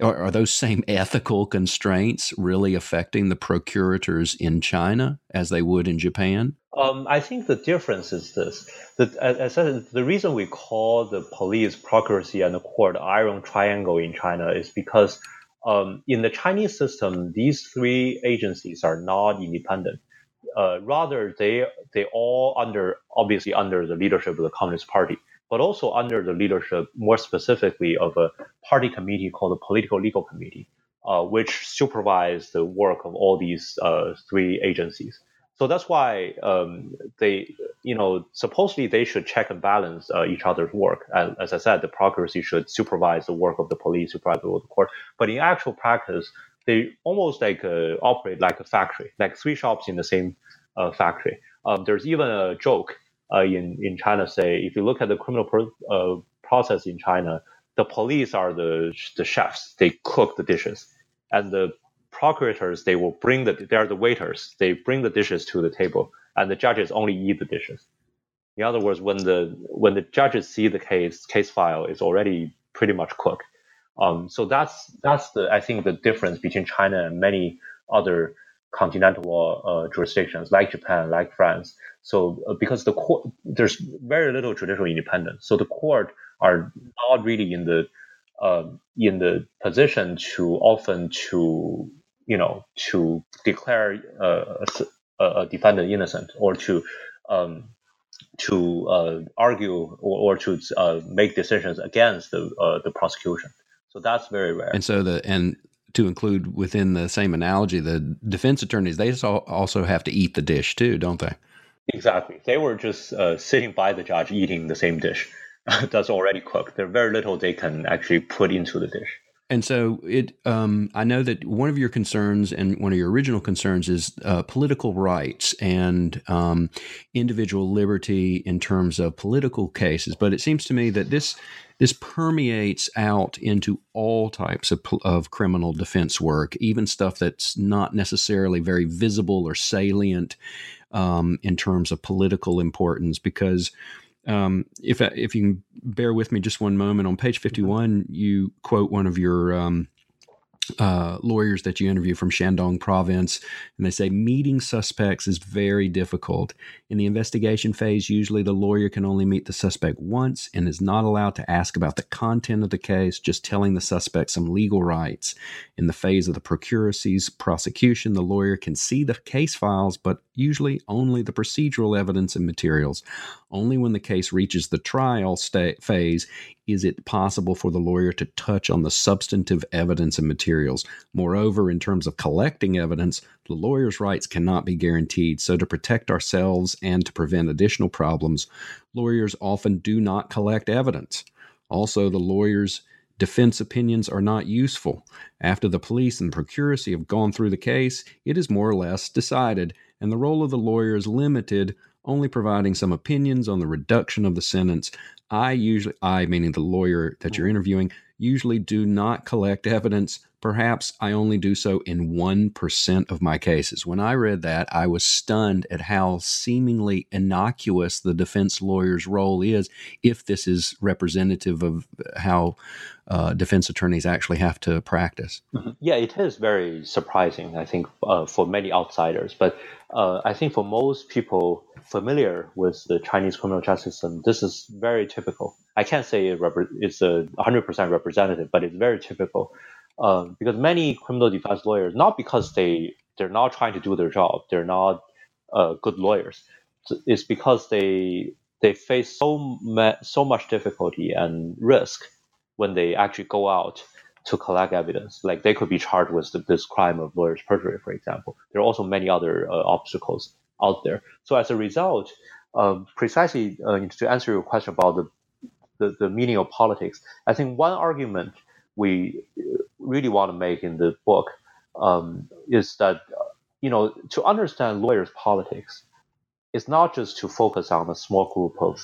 are, are those same ethical constraints really affecting the procurators in China as they would in Japan? Um, I think the difference is this: that as I said, the reason we call the police, procuracy, and the court iron triangle in China is because um, in the Chinese system, these three agencies are not independent. Uh, rather, they they all under obviously under the leadership of the Communist Party, but also under the leadership, more specifically, of a party committee called the Political Legal Committee, uh, which supervised the work of all these uh, three agencies. So that's why um, they, you know, supposedly they should check and balance uh, each other's work. And as I said, the procuracy should supervise the work of the police, supervise the work of the court. But in actual practice, they almost like uh, operate like a factory, like three shops in the same uh, factory. Um, there's even a joke. Uh, in, in China, say, if you look at the criminal pro- uh, process in China, the police are the the chefs. They cook the dishes. And the procurators, they will bring the, they are the waiters. They bring the dishes to the table. And the judges only eat the dishes. In other words, when the when the judges see the case, case file is already pretty much cooked. Um, so that's, that's the I think, the difference between China and many other continental uh, jurisdictions like Japan, like France. So uh, because the court, there's very little judicial independence. So the court are not really in the uh, in the position to often to, you know, to declare uh, a, a defendant innocent or to um, to uh, argue or, or to uh, make decisions against the uh, the prosecution. So that's very rare. And so the and to include within the same analogy, the defense attorneys, they also have to eat the dish too, don't they? Exactly. They were just uh, sitting by the judge eating the same dish that's already cooked. There's very little they can actually put into the dish. And so it, um, I know that one of your concerns and one of your original concerns is uh, political rights and um, individual liberty in terms of political cases. But it seems to me that this this permeates out into all types of, of criminal defense work, even stuff that's not necessarily very visible or salient um, in terms of political importance, because Um, if if you can bear with me just one moment, on page fifty-one, you quote one of your um, uh, lawyers that you interview from Shandong province, and they say, meeting suspects is very difficult. In the investigation phase, usually the lawyer can only meet the suspect once and is not allowed to ask about the content of the case, just telling the suspect some legal rights. In the phase of the procuracy's prosecution, the lawyer can see the case files, but usually only the procedural evidence and materials. Only when the case reaches the trial sta- phase is it possible for the lawyer to touch on the substantive evidence and materials. Moreover, in terms of collecting evidence, the lawyer's rights cannot be guaranteed. So to protect ourselves and to prevent additional problems, lawyers often do not collect evidence. Also, the lawyer's defense opinions are not useful. After the police and procuracy have gone through the case, it is more or less decided, and the role of the lawyer is limited, only providing some opinions on the reduction of the sentence. I usually, I meaning the lawyer that you're interviewing, usually do not collect evidence. Perhaps I only do so in one percent of my cases. When I read that, I was stunned at how seemingly innocuous the defense lawyer's role is, if this is representative of how uh, defense attorneys actually have to practice. Mm-hmm. Yeah, it is very surprising, I think, uh, for many outsiders. But uh, I think for most people familiar with the Chinese criminal justice system, this is very typical. I can't say it rep- it's a one hundred percent representative, but it's very typical. Uh, because many criminal defense lawyers, not because they, they're not trying to do their job, they're not uh, good lawyers, it's because they they face so, ma- so much difficulty and risk when they actually go out to collect evidence. Like they could be charged with the, this crime of lawyers' perjury, for example. There are also many other uh, obstacles out there. So as a result, um, precisely uh, to answer your question about the, the, the meaning of politics, I think one argument we really want to make in the book um, is that, you know, to understand lawyers' politics, it's not just to focus on a small group of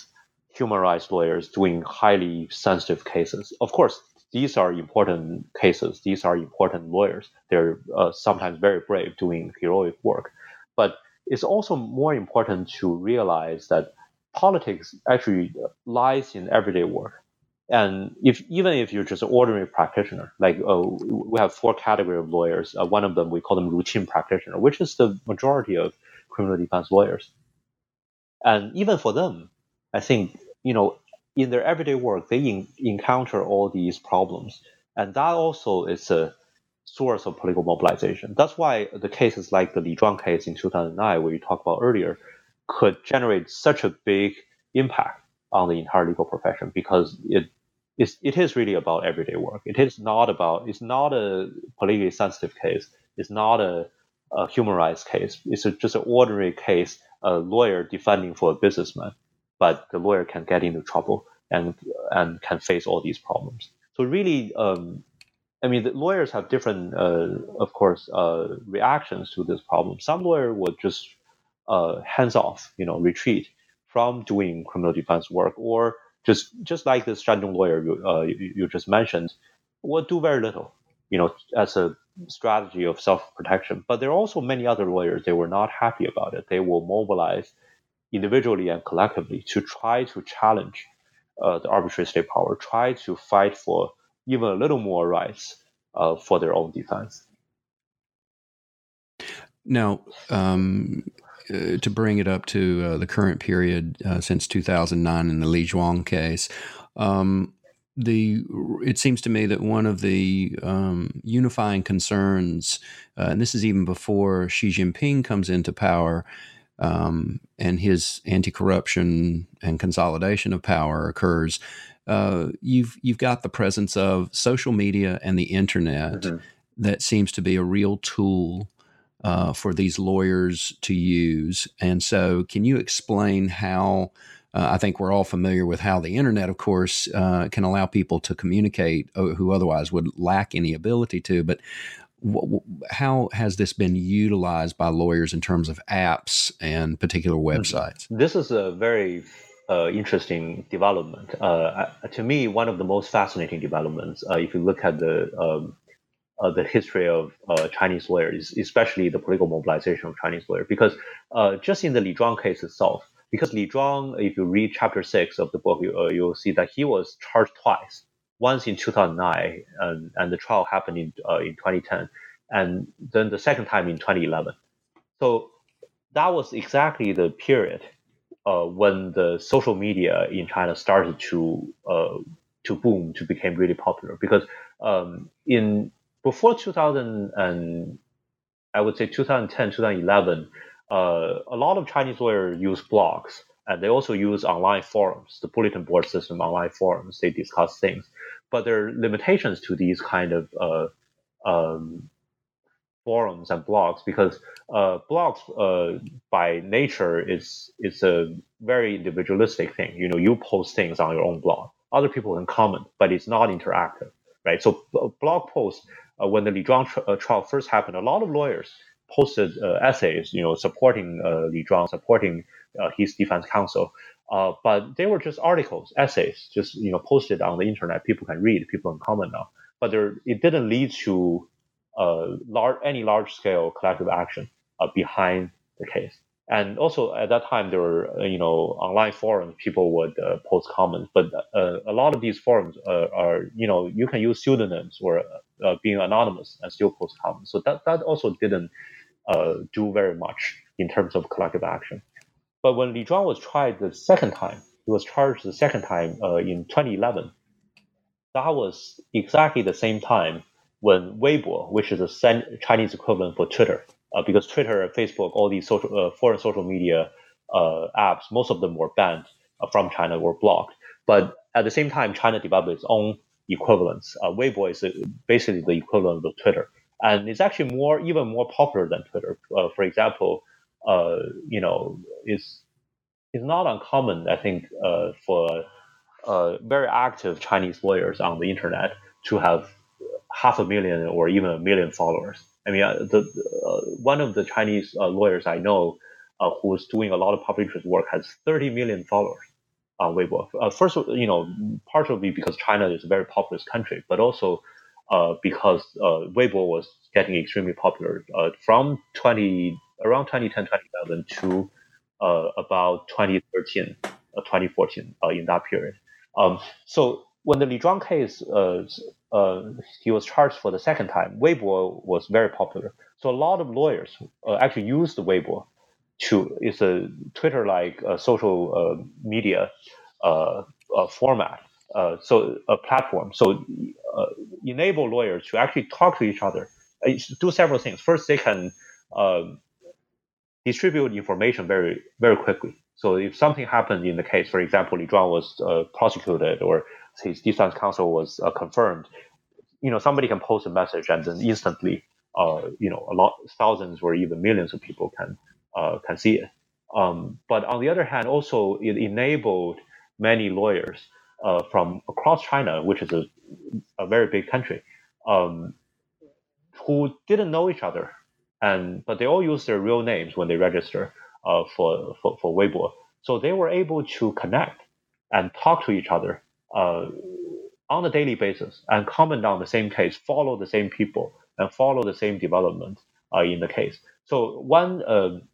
human rights lawyers doing highly sensitive cases. Of course, these are important cases. These are important lawyers. They're uh, sometimes very brave, doing heroic work. But it's also more important to realize that politics actually lies in everyday work. And if even if you're just an ordinary practitioner, like uh, we have four categories of lawyers. Uh, one of them, we call them routine practitioner, which is the majority of criminal defense lawyers. And even for them, I think, you know, in their everyday work, they in, encounter all these problems. And that also is a source of political mobilization. That's why the cases like the Li Zhuang case in two thousand nine, where you talked about earlier, could generate such a big impact on the entire legal profession, because it It's, it is really about everyday work. It is not about, it's not a politically sensitive case. It's not a, a human rights case. It's a, just an ordinary case, a lawyer defending for a businessman, but the lawyer can get into trouble and and can face all these problems. So really, um, I mean, the lawyers have different, uh, of course, uh, reactions to this problem. Some lawyer would just uh, hands off, you know, retreat from doing criminal defense work, or Just just like this Shandong lawyer you, uh, you, you just mentioned, will do very little, you know, as a strategy of self-protection. But there are also many other lawyers, they were not happy about it. They will mobilize individually and collectively to try to challenge uh, the arbitrary state power, try to fight for even a little more rights uh, for their own defense. Now, um, uh, to bring it up to uh, the current period uh, since two thousand nine in the Li Zhuang case, um, the it seems to me that one of the um, unifying concerns, uh, and this is even before Xi Jinping comes into power, um, and his anti-corruption and consolidation of power occurs, uh, you've you've got the presence of social media and the internet. Mm-hmm. That seems to be a real tool uh, for these lawyers to use. And so can you explain how, uh, I think we're all familiar with how the internet, of course, uh, can allow people to communicate who otherwise would lack any ability to, but wh- how has this been utilized by lawyers in terms of apps and particular websites? This is a very uh, interesting development. Uh, to me, one of the most fascinating developments, uh, if you look at the um, Uh, the history of uh, Chinese lawyers, especially the political mobilization of Chinese lawyers, because uh, just in the Li Zhuang case itself, because Li Zhuang, if you read chapter six of the book, you, uh, you'll see that he was charged twice, once in two thousand nine, and, and the trial happened in, uh, in twenty ten, and then the second time in twenty eleven. So that was exactly the period uh, when the social media in China started to uh, to boom, to become really popular, because um, in before two thousand, and I would say two thousand ten, two thousand eleven, uh, a lot of Chinese lawyers use blogs, and they also use online forums, the bulletin board system, online forums. They discuss things, but there are limitations to these kind of uh, um, forums and blogs, because uh, blogs, uh, by nature, is it's a very individualistic thing. You know, you post things on your own blog. Other people can comment, but it's not interactive, right? So blog posts. Uh, when the Li Zhuang tr- uh, trial first happened, a lot of lawyers posted uh, essays, you know, supporting uh, Li Zhuang, supporting uh, his defense counsel. Uh, but they were just articles, essays, just, you know, posted on the internet. People can read, people can comment on. But there, it didn't lead to uh, lar- any large-scale collective action uh, behind the case. And also at that time, there were, you know, online forums, people would uh, post comments. But uh, a lot of these forums uh, are, you know, you can use pseudonyms or uh, being anonymous and still post comments. So that, that also didn't uh, do very much in terms of collective action. But when Li Zhuang was tried the second time, he was charged the second time uh, in twenty eleven. That was exactly the same time when Weibo, which is a Chinese equivalent for Twitter, Uh, because Twitter, Facebook, all these social, uh, foreign social media uh, apps, most of them were banned uh, from China or blocked. But at the same time, China developed its own equivalents. Uh, Weibo is uh, basically the equivalent of Twitter, and it's actually more, even more popular than Twitter. Uh, for example, uh, you know, it's it's not uncommon, I think, uh, for uh, very active Chinese lawyers on the internet to have half a million or even a million followers. I mean, uh, the, uh, one of the Chinese uh, lawyers I know uh, who is doing a lot of public interest work has thirty million followers on Weibo. Uh, first, you know, partially because China is a very populous country, but also uh, because uh, Weibo was getting extremely popular uh, from twenty around twenty ten, twenty eleven to uh, about twenty thirteen, uh, twenty fourteen uh, in that period. Um, so when the Li Zhuang case, uh, Uh, he was charged for the second time, Weibo was very popular. So a lot of lawyers uh, actually used Weibo to, it's a Twitter-like uh, social uh, media uh, uh, format, uh, so a platform. So uh, enable lawyers to actually talk to each other, uh, do several things. First, they can uh, distribute information very, very quickly. So if something happened in the case, for example, Li Zhuang was uh, prosecuted or his defense counsel was uh, confirmed, you know, somebody can post a message and then instantly, uh, you know, a lot, thousands or even millions of people can uh, can see it. Um, but on the other hand, also it enabled many lawyers uh, from across China, which is a, a very big country, um, who didn't know each other, and but they all use their real names when they register uh, for, for for Weibo, so they were able to connect and talk to each other Uh, on a daily basis and comment on the same case, follow the same people, and follow the same development uh, in the case. So one uh,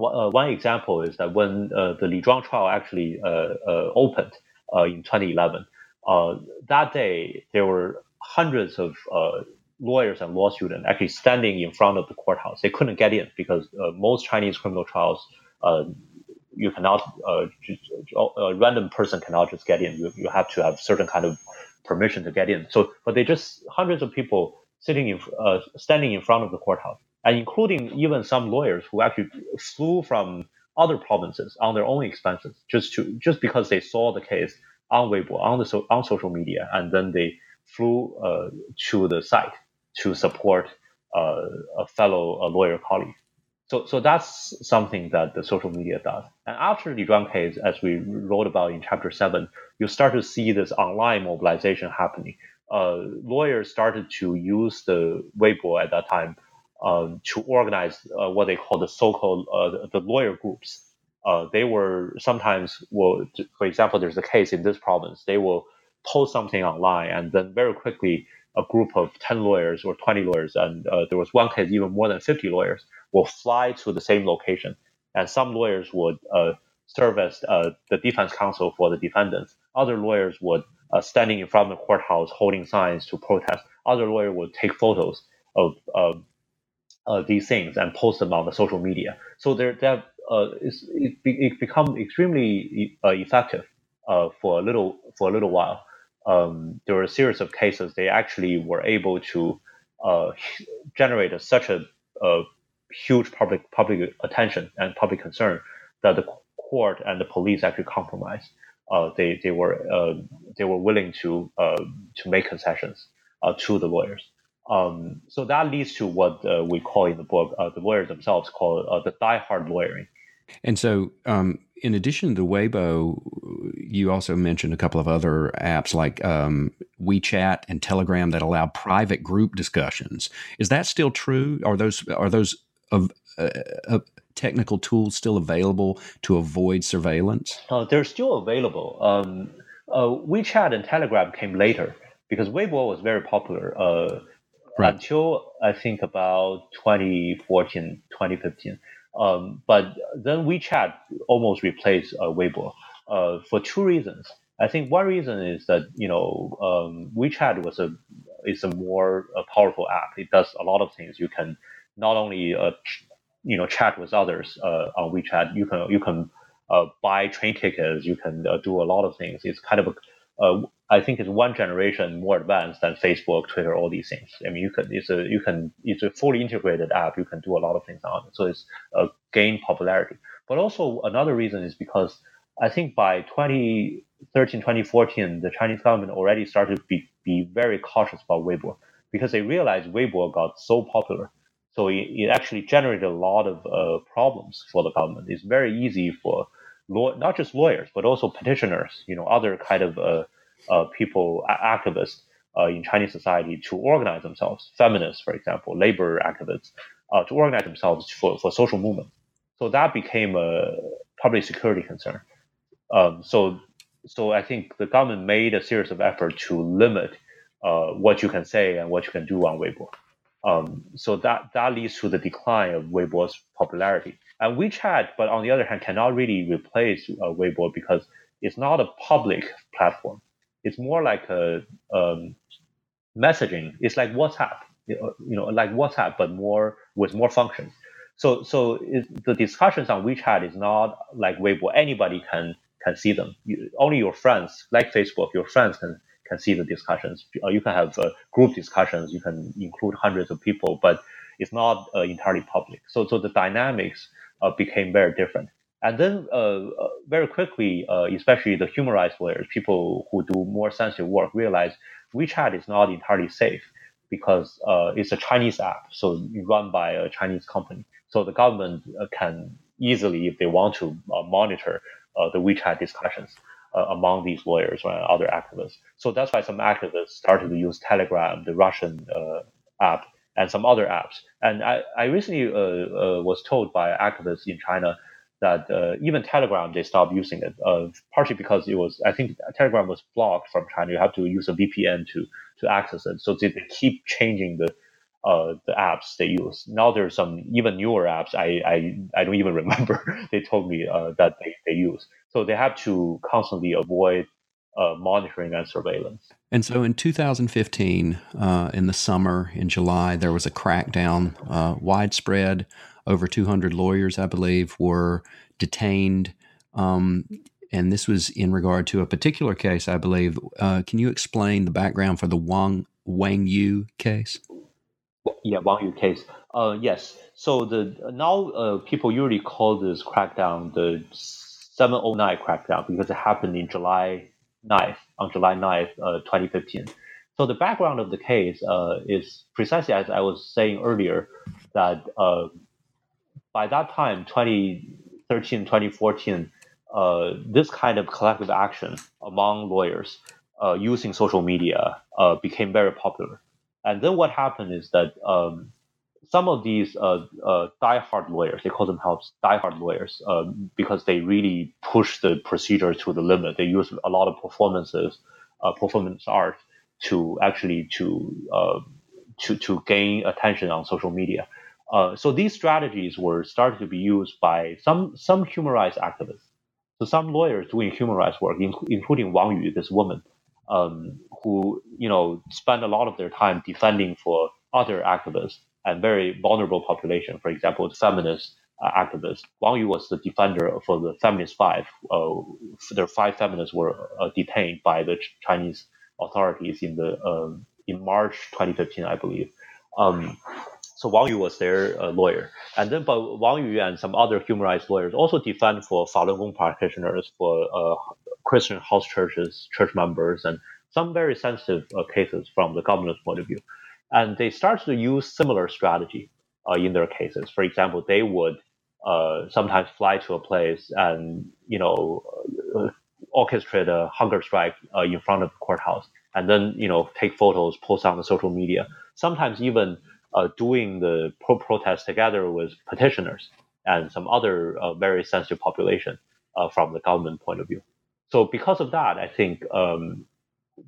w- uh, one example is that when uh, the Li Zhuang trial actually uh, uh, opened uh, in twenty eleven, uh, that day there were hundreds of uh, lawyers and law students actually standing in front of the courthouse. They couldn't get in because uh, most Chinese criminal trials, uh, you cannot, uh, just, a random person cannot just get in. You, you have to have certain kind of permission to get in. So, but they just, hundreds of people sitting in, uh, standing in front of the courthouse, and including even some lawyers who actually flew from other provinces on their own expenses just to just because they saw the case on Weibo, on the so, on social media, and then they flew uh, to the site to support uh, a fellow a lawyer colleague. So so that's something that the social media does. And after the Li Zhuang case, as we wrote about in chapter seven, you start to see this online mobilization happening. Uh, lawyers started to use the Weibo at that time Uh, to organize uh, what they call the so-called uh, the lawyer groups. Uh, they were sometimes, well, for example, there's a case in this province. They will post something online, and then very quickly, a group of ten lawyers or twenty lawyers, and uh, there was one case even more than fifty lawyers, will fly to the same location. And some lawyers would uh, serve as uh, the defense counsel for the defendants. Other lawyers would uh, standing in front of the courthouse holding signs to protest. Other lawyers would take photos of Uh, Uh, these things and post them on the social media. So they're, they're, uh, it's, it, be, it become extremely uh, effective uh, for a little for a little while. Um, there were a series of cases they actually were able to uh, generate a, such a, a huge public public attention and public concern that the court and the police actually compromised. Uh, they they were uh, they were willing to uh, to make concessions uh, to the lawyers. Um, so that leads to what uh, we call in the book, uh, the lawyers themselves call uh, the diehard lawyering. And so um, in addition to Weibo, you also mentioned a couple of other apps like um, WeChat and Telegram that allow private group discussions. Is that still true? Are those are those of, uh, uh, technical tools still available to avoid surveillance? Uh, they're still available. Um, uh, WeChat and Telegram came later because Weibo was very popular. Uh, Right. Until I think about twenty fourteen, twenty fifteen. Um, but then WeChat almost replaced uh, Weibo uh, for two reasons. I think one reason is that, you know, um, WeChat was a, is a more a powerful app. It does a lot of things. You can not only, uh, ch- you know, chat with others uh, on WeChat, you can you can uh, buy train tickets, you can uh, do a lot of things. It's kind of a... Uh, I think it's one generation more advanced than Facebook, Twitter, all these things. I mean, you can it's a you can it's a fully integrated app. You can do a lot of things on it, so it's uh, gained popularity. But also another reason is because I think by twenty thirteen, twenty fourteen, the Chinese government already started to be, be very cautious about Weibo because they realized Weibo got so popular, so it, it actually generated a lot of uh, problems for the government. It's very easy for Law, not just lawyers, but also petitioners, you know, other kind of uh, uh, people, a- activists uh, in Chinese society to organize themselves, feminists, for example, labor activists, uh, to organize themselves for, for social movement. So that became a public security concern. Um, so so I think the government made a series of efforts to limit uh, what you can say and what you can do on Weibo. Um, so that, that leads to the decline of Weibo's popularity. And WeChat, but on the other hand, cannot really replace uh, Weibo because it's not a public platform. It's more like a um, messaging. It's like WhatsApp, you know, like WhatsApp, but more with more functions. So, so it, the discussions on WeChat is not like Weibo. Anybody can can see them. You, only your friends, like Facebook, your friends can can see the discussions. You can have uh, group discussions. You can include hundreds of people, but it's not uh, entirely public. So, so the dynamics Uh, became very different. And then uh, uh, very quickly, uh, especially the human rights lawyers, people who do more sensitive work, realize WeChat is not entirely safe because uh, it's a Chinese app, so run by a Chinese company. So the government uh, can easily, if they want to, uh, monitor uh, the WeChat discussions uh, among these lawyers and other activists. So that's why some activists started to use Telegram, the Russian uh, app, and some other apps. And I, I recently uh, uh, was told by activists in China that uh, even Telegram, they stopped using it, uh, partially because it was, I think Telegram was blocked from China. You have to use a V P N to, to access it. So they, they keep changing the uh, the apps they use. Now there's some even newer apps. I I, I don't even remember they told me uh, that they, they use. So they have to constantly avoid uh, monitoring and surveillance. And so in two thousand fifteen, uh, in the summer, in July, there was a crackdown, uh, widespread. Over two hundred lawyers, I believe, were detained. Um, and this was in regard to a particular case, I believe. Uh, can you explain the background for the Wang, Wang Yu case? Yeah, Wang Yu case. Uh, yes. So the now uh, people usually call this crackdown the seven oh nine crackdown because it happened in July ninth, on July ninth, uh, twenty fifteen. So the background of the case uh, is precisely as I was saying earlier, that uh, by that time, twenty thirteen, twenty fourteen, uh, this kind of collective action among lawyers uh, using social media uh, became very popular. And then what happened is that um, some of these uh, uh, diehard lawyers, they call themselves diehard lawyers uh, because they really push the procedure to the limit. They use a lot of performances, uh, performance art, to actually to uh, to to gain attention on social media. Uh, so these strategies were started to be used by some some human rights activists. So some lawyers doing human rights work, in, including Wang Yu, this woman, um, who you know spent a lot of their time defending for other activists and very vulnerable population. For example, feminist uh, activists. Wang Yu was the defender for the Feminist Five. Uh, their five feminists were uh, detained by the ch- Chinese. authorities in the uh, in March twenty fifteen, I believe. Um, so Wang Yu was their uh, lawyer, and then but Wang Yu and some other human rights lawyers also defend for Falun Gong practitioners, for uh, Christian house churches, church members, and some very sensitive uh, cases from the government's point of view. And they started to use similar strategy uh, in their cases. For example, they would uh, sometimes fly to a place and you know. Uh, orchestrate a hunger strike uh, in front of the courthouse, and then you know take photos, post on the social media. Sometimes even uh, doing the pro- protest together with petitioners and some other uh, very sensitive population uh, from the government point of view. So because of that, I think um,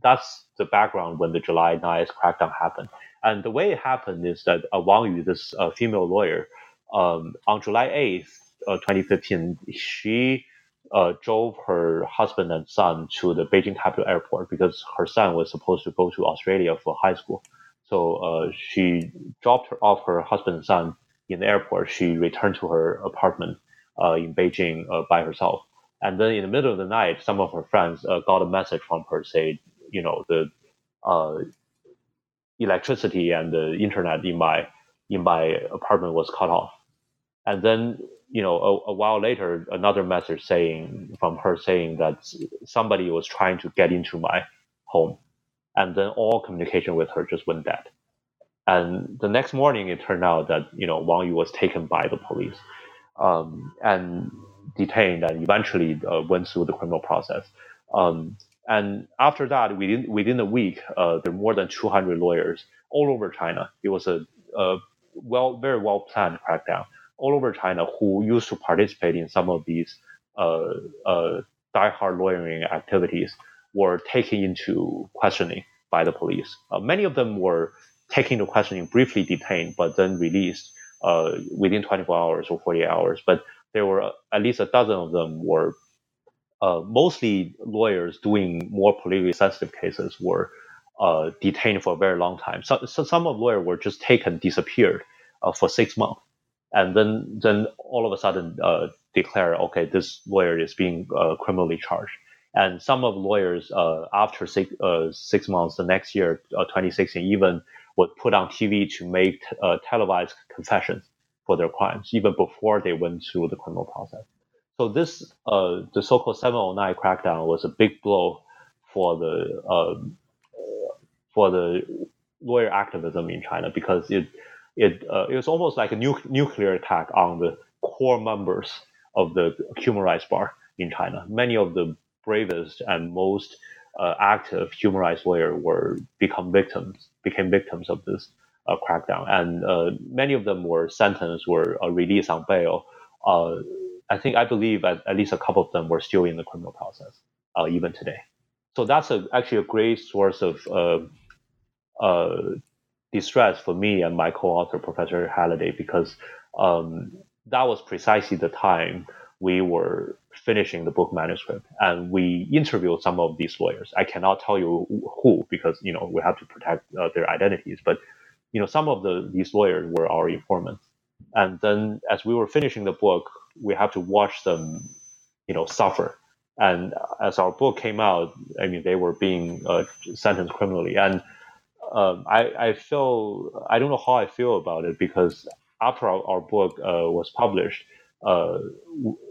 that's the background when the July ninth crackdown happened. And the way it happened is that uh, Wang Yu, this uh, female lawyer, um, on July eighth, uh, twenty fifteen, she Uh, drove her husband and son to the Beijing capital airport because her son was supposed to go to Australia for high school. So uh, she dropped her off her husband and son in the airport. She returned to her apartment uh, in Beijing uh, by herself. And then in the middle of the night, some of her friends uh, got a message from her saying, you know, the uh, electricity and the internet in my in my apartment was cut off. And then You know, a, a while later, another message saying from her saying that somebody was trying to get into my home, and then all communication with her just went dead. And the next morning, it turned out that you know Wang Yu was taken by the police, um, and detained, and eventually uh, went through the criminal process. Um, and after that, within within a week, uh, there were more than two hundred lawyers all over China. It was a, a well, very well planned crackdown. All over China who used to participate in some of these uh, uh, diehard lawyering activities were taken into questioning by the police. Uh, many of them were taken to questioning, briefly detained, but then released uh, within twenty-four hours or forty-eight hours. But there were uh, at least a dozen of them were uh, mostly lawyers doing more politically sensitive cases were uh, detained for a very long time. So, so some of lawyers were just taken, disappeared uh, for six months. And then, then all of a sudden uh, declare, okay, this lawyer is being uh, criminally charged. And some of lawyers, uh, after six, uh, six months, the next year, uh, twenty sixteen, even would put on T V to make t- uh, televised confessions for their crimes, even before they went through the criminal process. So this, uh, the so-called seven oh nine crackdown, was a big blow for the um, for the lawyer activism in China because it. It uh, it was almost like a nu- nuclear attack on the core members of the human rights bar in China. Many of the bravest and most uh, active human rights lawyers were become victims became victims of this uh, crackdown, and uh, many of them were sentenced, were uh, released on bail. Uh, I think I believe at, at least a couple of them were still in the criminal process uh, even today. So that's a, actually a great source of. Uh, uh, distress for me and my co-author, Professor Halliday, because um, that was precisely the time we were finishing the book manuscript, and we interviewed some of these lawyers. I cannot tell you who, because, you know, we have to protect uh, their identities. But, you know, some of the these lawyers were our informants. And then as we were finishing the book, we have to watch them, you know, suffer. And as our book came out, I mean, they were being uh, sentenced criminally. And um, I, I feel, I don't know how I feel about it, because after our, our book uh, was published, uh,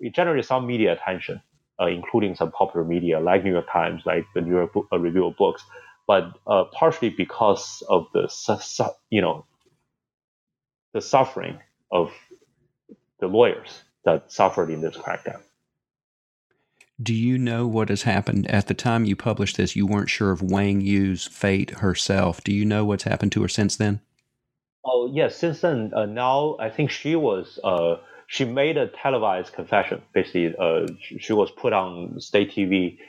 it generated some media attention, uh, including some popular media like New York Times, like the New York Bo- uh, Review of Books, but uh, partially because of the, su- su- you know, the suffering of the lawyers that suffered in this crackdown. Do you know what has happened? At the time you published this, you weren't sure of Wang Yu's fate herself. Do you know what's happened to her since then? Oh, yes. Since then, uh, now I think she was, uh, she made a televised confession. Basically, uh, she, she was put on state T V,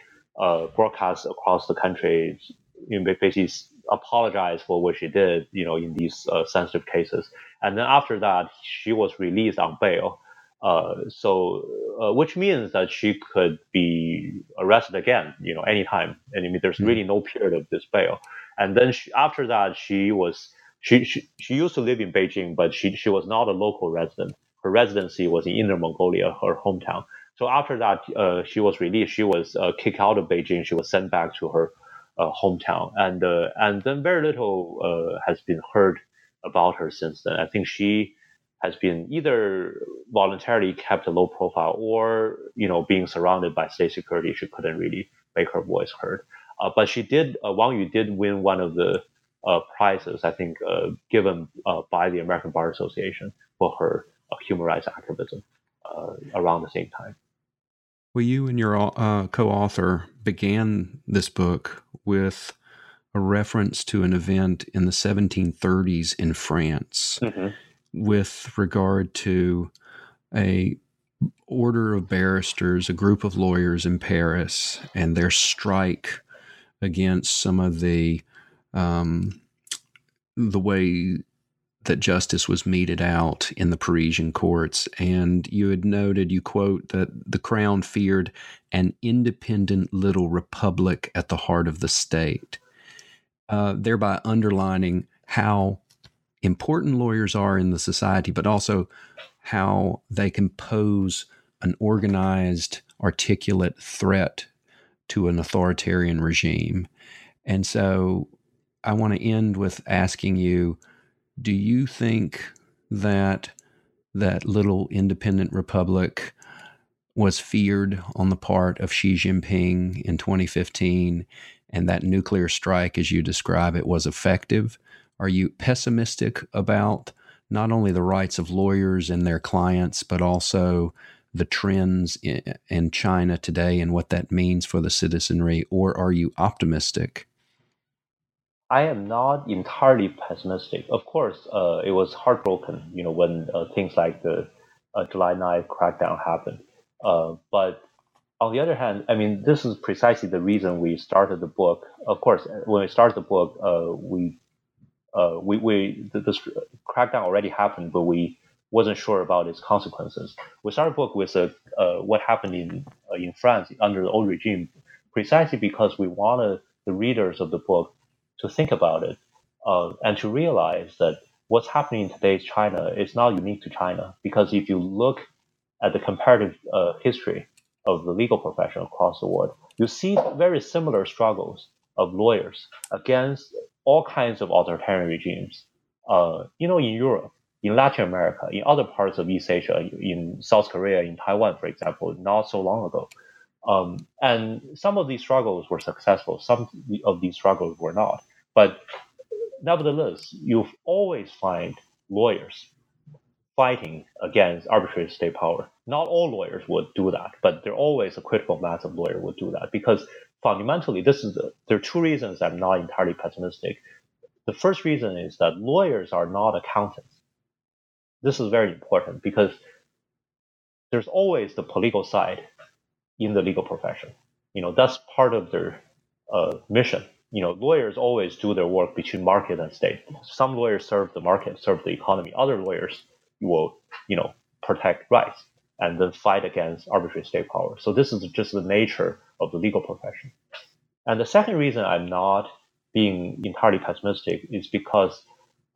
uh, broadcast across the country, you know, basically apologized for what she did, you know, in these uh, sensitive cases. And then after that, she was released on bail. Uh, so, uh, which means that she could be arrested again, you know, anytime. And I mean, there's really no period of this bail. And then she, after that, she was, she, she, she used to live in Beijing, but she, she was not a local resident. Her residency was in Inner Mongolia, her hometown. So after that, uh, she was released. She was uh, kicked out of Beijing. She was sent back to her uh, hometown. And, uh, and then very little, uh, has been heard about her since then. I think she has been either voluntarily kept a low profile, or, you know, being surrounded by state security, she couldn't really make her voice heard. Uh, but she did, uh, Wang Yu did win one of the uh, prizes, I think, uh, given uh, by the American Bar Association for her uh, human rights activism uh, around the same time. Well, you and your uh, co-author began this book with a reference to an event in the seventeen thirties in France. Mm-hmm. With regard to a order of barristers, a group of lawyers in Paris, and their strike against some of the um, the way that justice was meted out in the Parisian courts. And you had noted, you quote, that the crown feared an independent little republic at the heart of the state, uh, thereby underlining how important lawyers are in the society, but also how they can pose an organized, articulate threat to an authoritarian regime. And so I want to end with asking you, do you think that that little independent republic was feared on the part of Xi Jinping in twenty fifteen, and that nuclear strike, as you describe it, was effective? Are you pessimistic about not only the rights of lawyers and their clients, but also the trends in, in China today and what that means for the citizenry? Or are you optimistic? I am not entirely pessimistic. Of course, uh, it was heartbroken, you know, when uh, things like the uh, July ninth crackdown happened. Uh, but on the other hand, I mean, this is precisely the reason we started the book. Of course, when we started the book, uh, we Uh, we, we this crackdown already happened, but we wasn't sure about its consequences. We started the book with uh, uh, what happened in uh, in France under the old regime, precisely because we wanted the readers of the book to think about it uh, and to realize that what's happening in today's China is not unique to China. Because if you look at the comparative uh, history of the legal profession across the world, you see very similar struggles of lawyers against all kinds of authoritarian regimes, uh, you know, in Europe, in Latin America, in other parts of East Asia, in South Korea, in Taiwan, for example, not so long ago. Um, and some of these struggles were successful. Some of these struggles were not. But nevertheless, you'll always find lawyers fighting against arbitrary state power. Not all lawyers would do that, but there are always a critical mass of lawyers would do that, because fundamentally, this is the, there are two reasons I'm not entirely pessimistic. The first reason is that lawyers are not accountants. This is very important, because there's always the political side in the legal profession. You know, that's part of their uh, mission. You know, lawyers always do their work between market and state. Some lawyers serve the market, serve the economy. Other lawyers will, you know, protect rights. and the fight against arbitrary state power. So this is just the nature of the legal profession. And the second reason I'm not being entirely pessimistic is because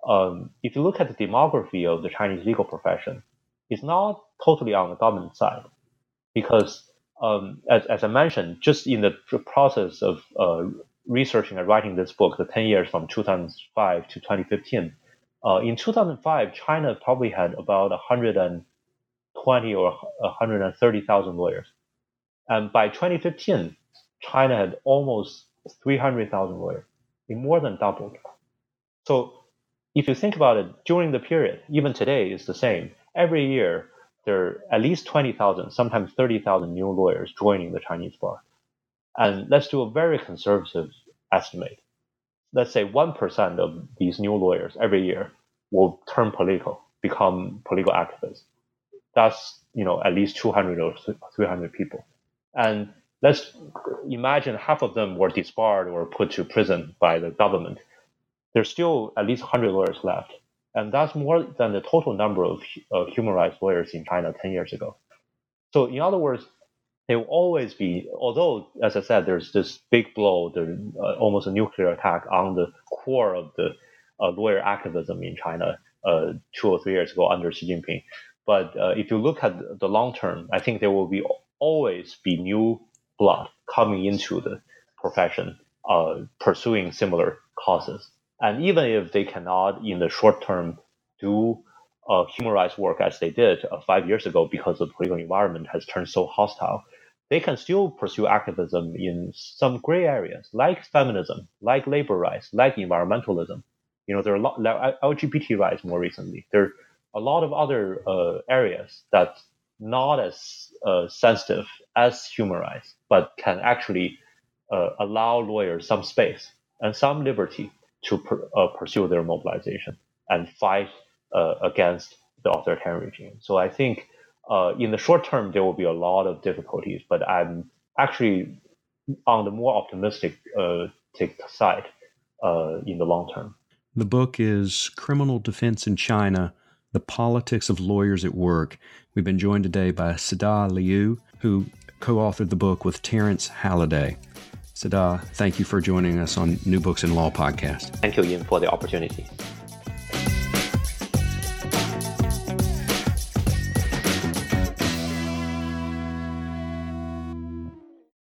um, if you look at the demography of the Chinese legal profession, it's not totally on the dominant side. Because um, as, as I mentioned, just in the process of uh, researching and writing this book, the ten years from two thousand five to twenty fifteen, uh, in two thousand five, China probably had about one hundred twenty or one hundred thirty thousand lawyers. And by twenty fifteen, China had almost three hundred thousand lawyers. It more than doubled. So if you think about it, during the period, even today it's the same. Every year, there are at least twenty thousand, sometimes thirty thousand new lawyers joining the Chinese bar. And let's do a very conservative estimate. Let's say one percent of these new lawyers every year will turn political, become political activists. That's, you know, at least two hundred or three hundred people. And let's imagine half of them were disbarred or put to prison by the government. There's still at least one hundred lawyers left. And that's more than the total number of, of human rights lawyers in China ten years ago. So in other words, there will always be, although, as I said, there's this big blow, the, uh, almost a nuclear attack on the core of the uh, lawyer activism in China uh, two or three years ago under Xi Jinping. But uh, if you look at the long term, I think there will be always be new blood coming into the profession, uh, pursuing similar causes. And even if they cannot, in the short term, do uh, human rights work as they did uh, five years ago because the political environment has turned so hostile, they can still pursue activism in some gray areas, like feminism, like labor rights, like environmentalism. You know, there are a lot, like L G B T rights more recently. There are a lot of other uh, areas that not as uh, sensitive as human rights, but can actually uh, allow lawyers some space and some liberty to per, uh, pursue their mobilization and fight uh, against the authoritarian regime. So I think uh, in the short term, there will be a lot of difficulties, but I'm actually on the more optimistic uh, side uh, in the long term. The book is Criminal Defense in China: The Politics of Lawyers at Work. We've been joined today by Sida Liu, who co-authored the book with Terence Halliday. Sida, thank you for joining us on New Books in Law podcast. Thank you, Ian, for the opportunity.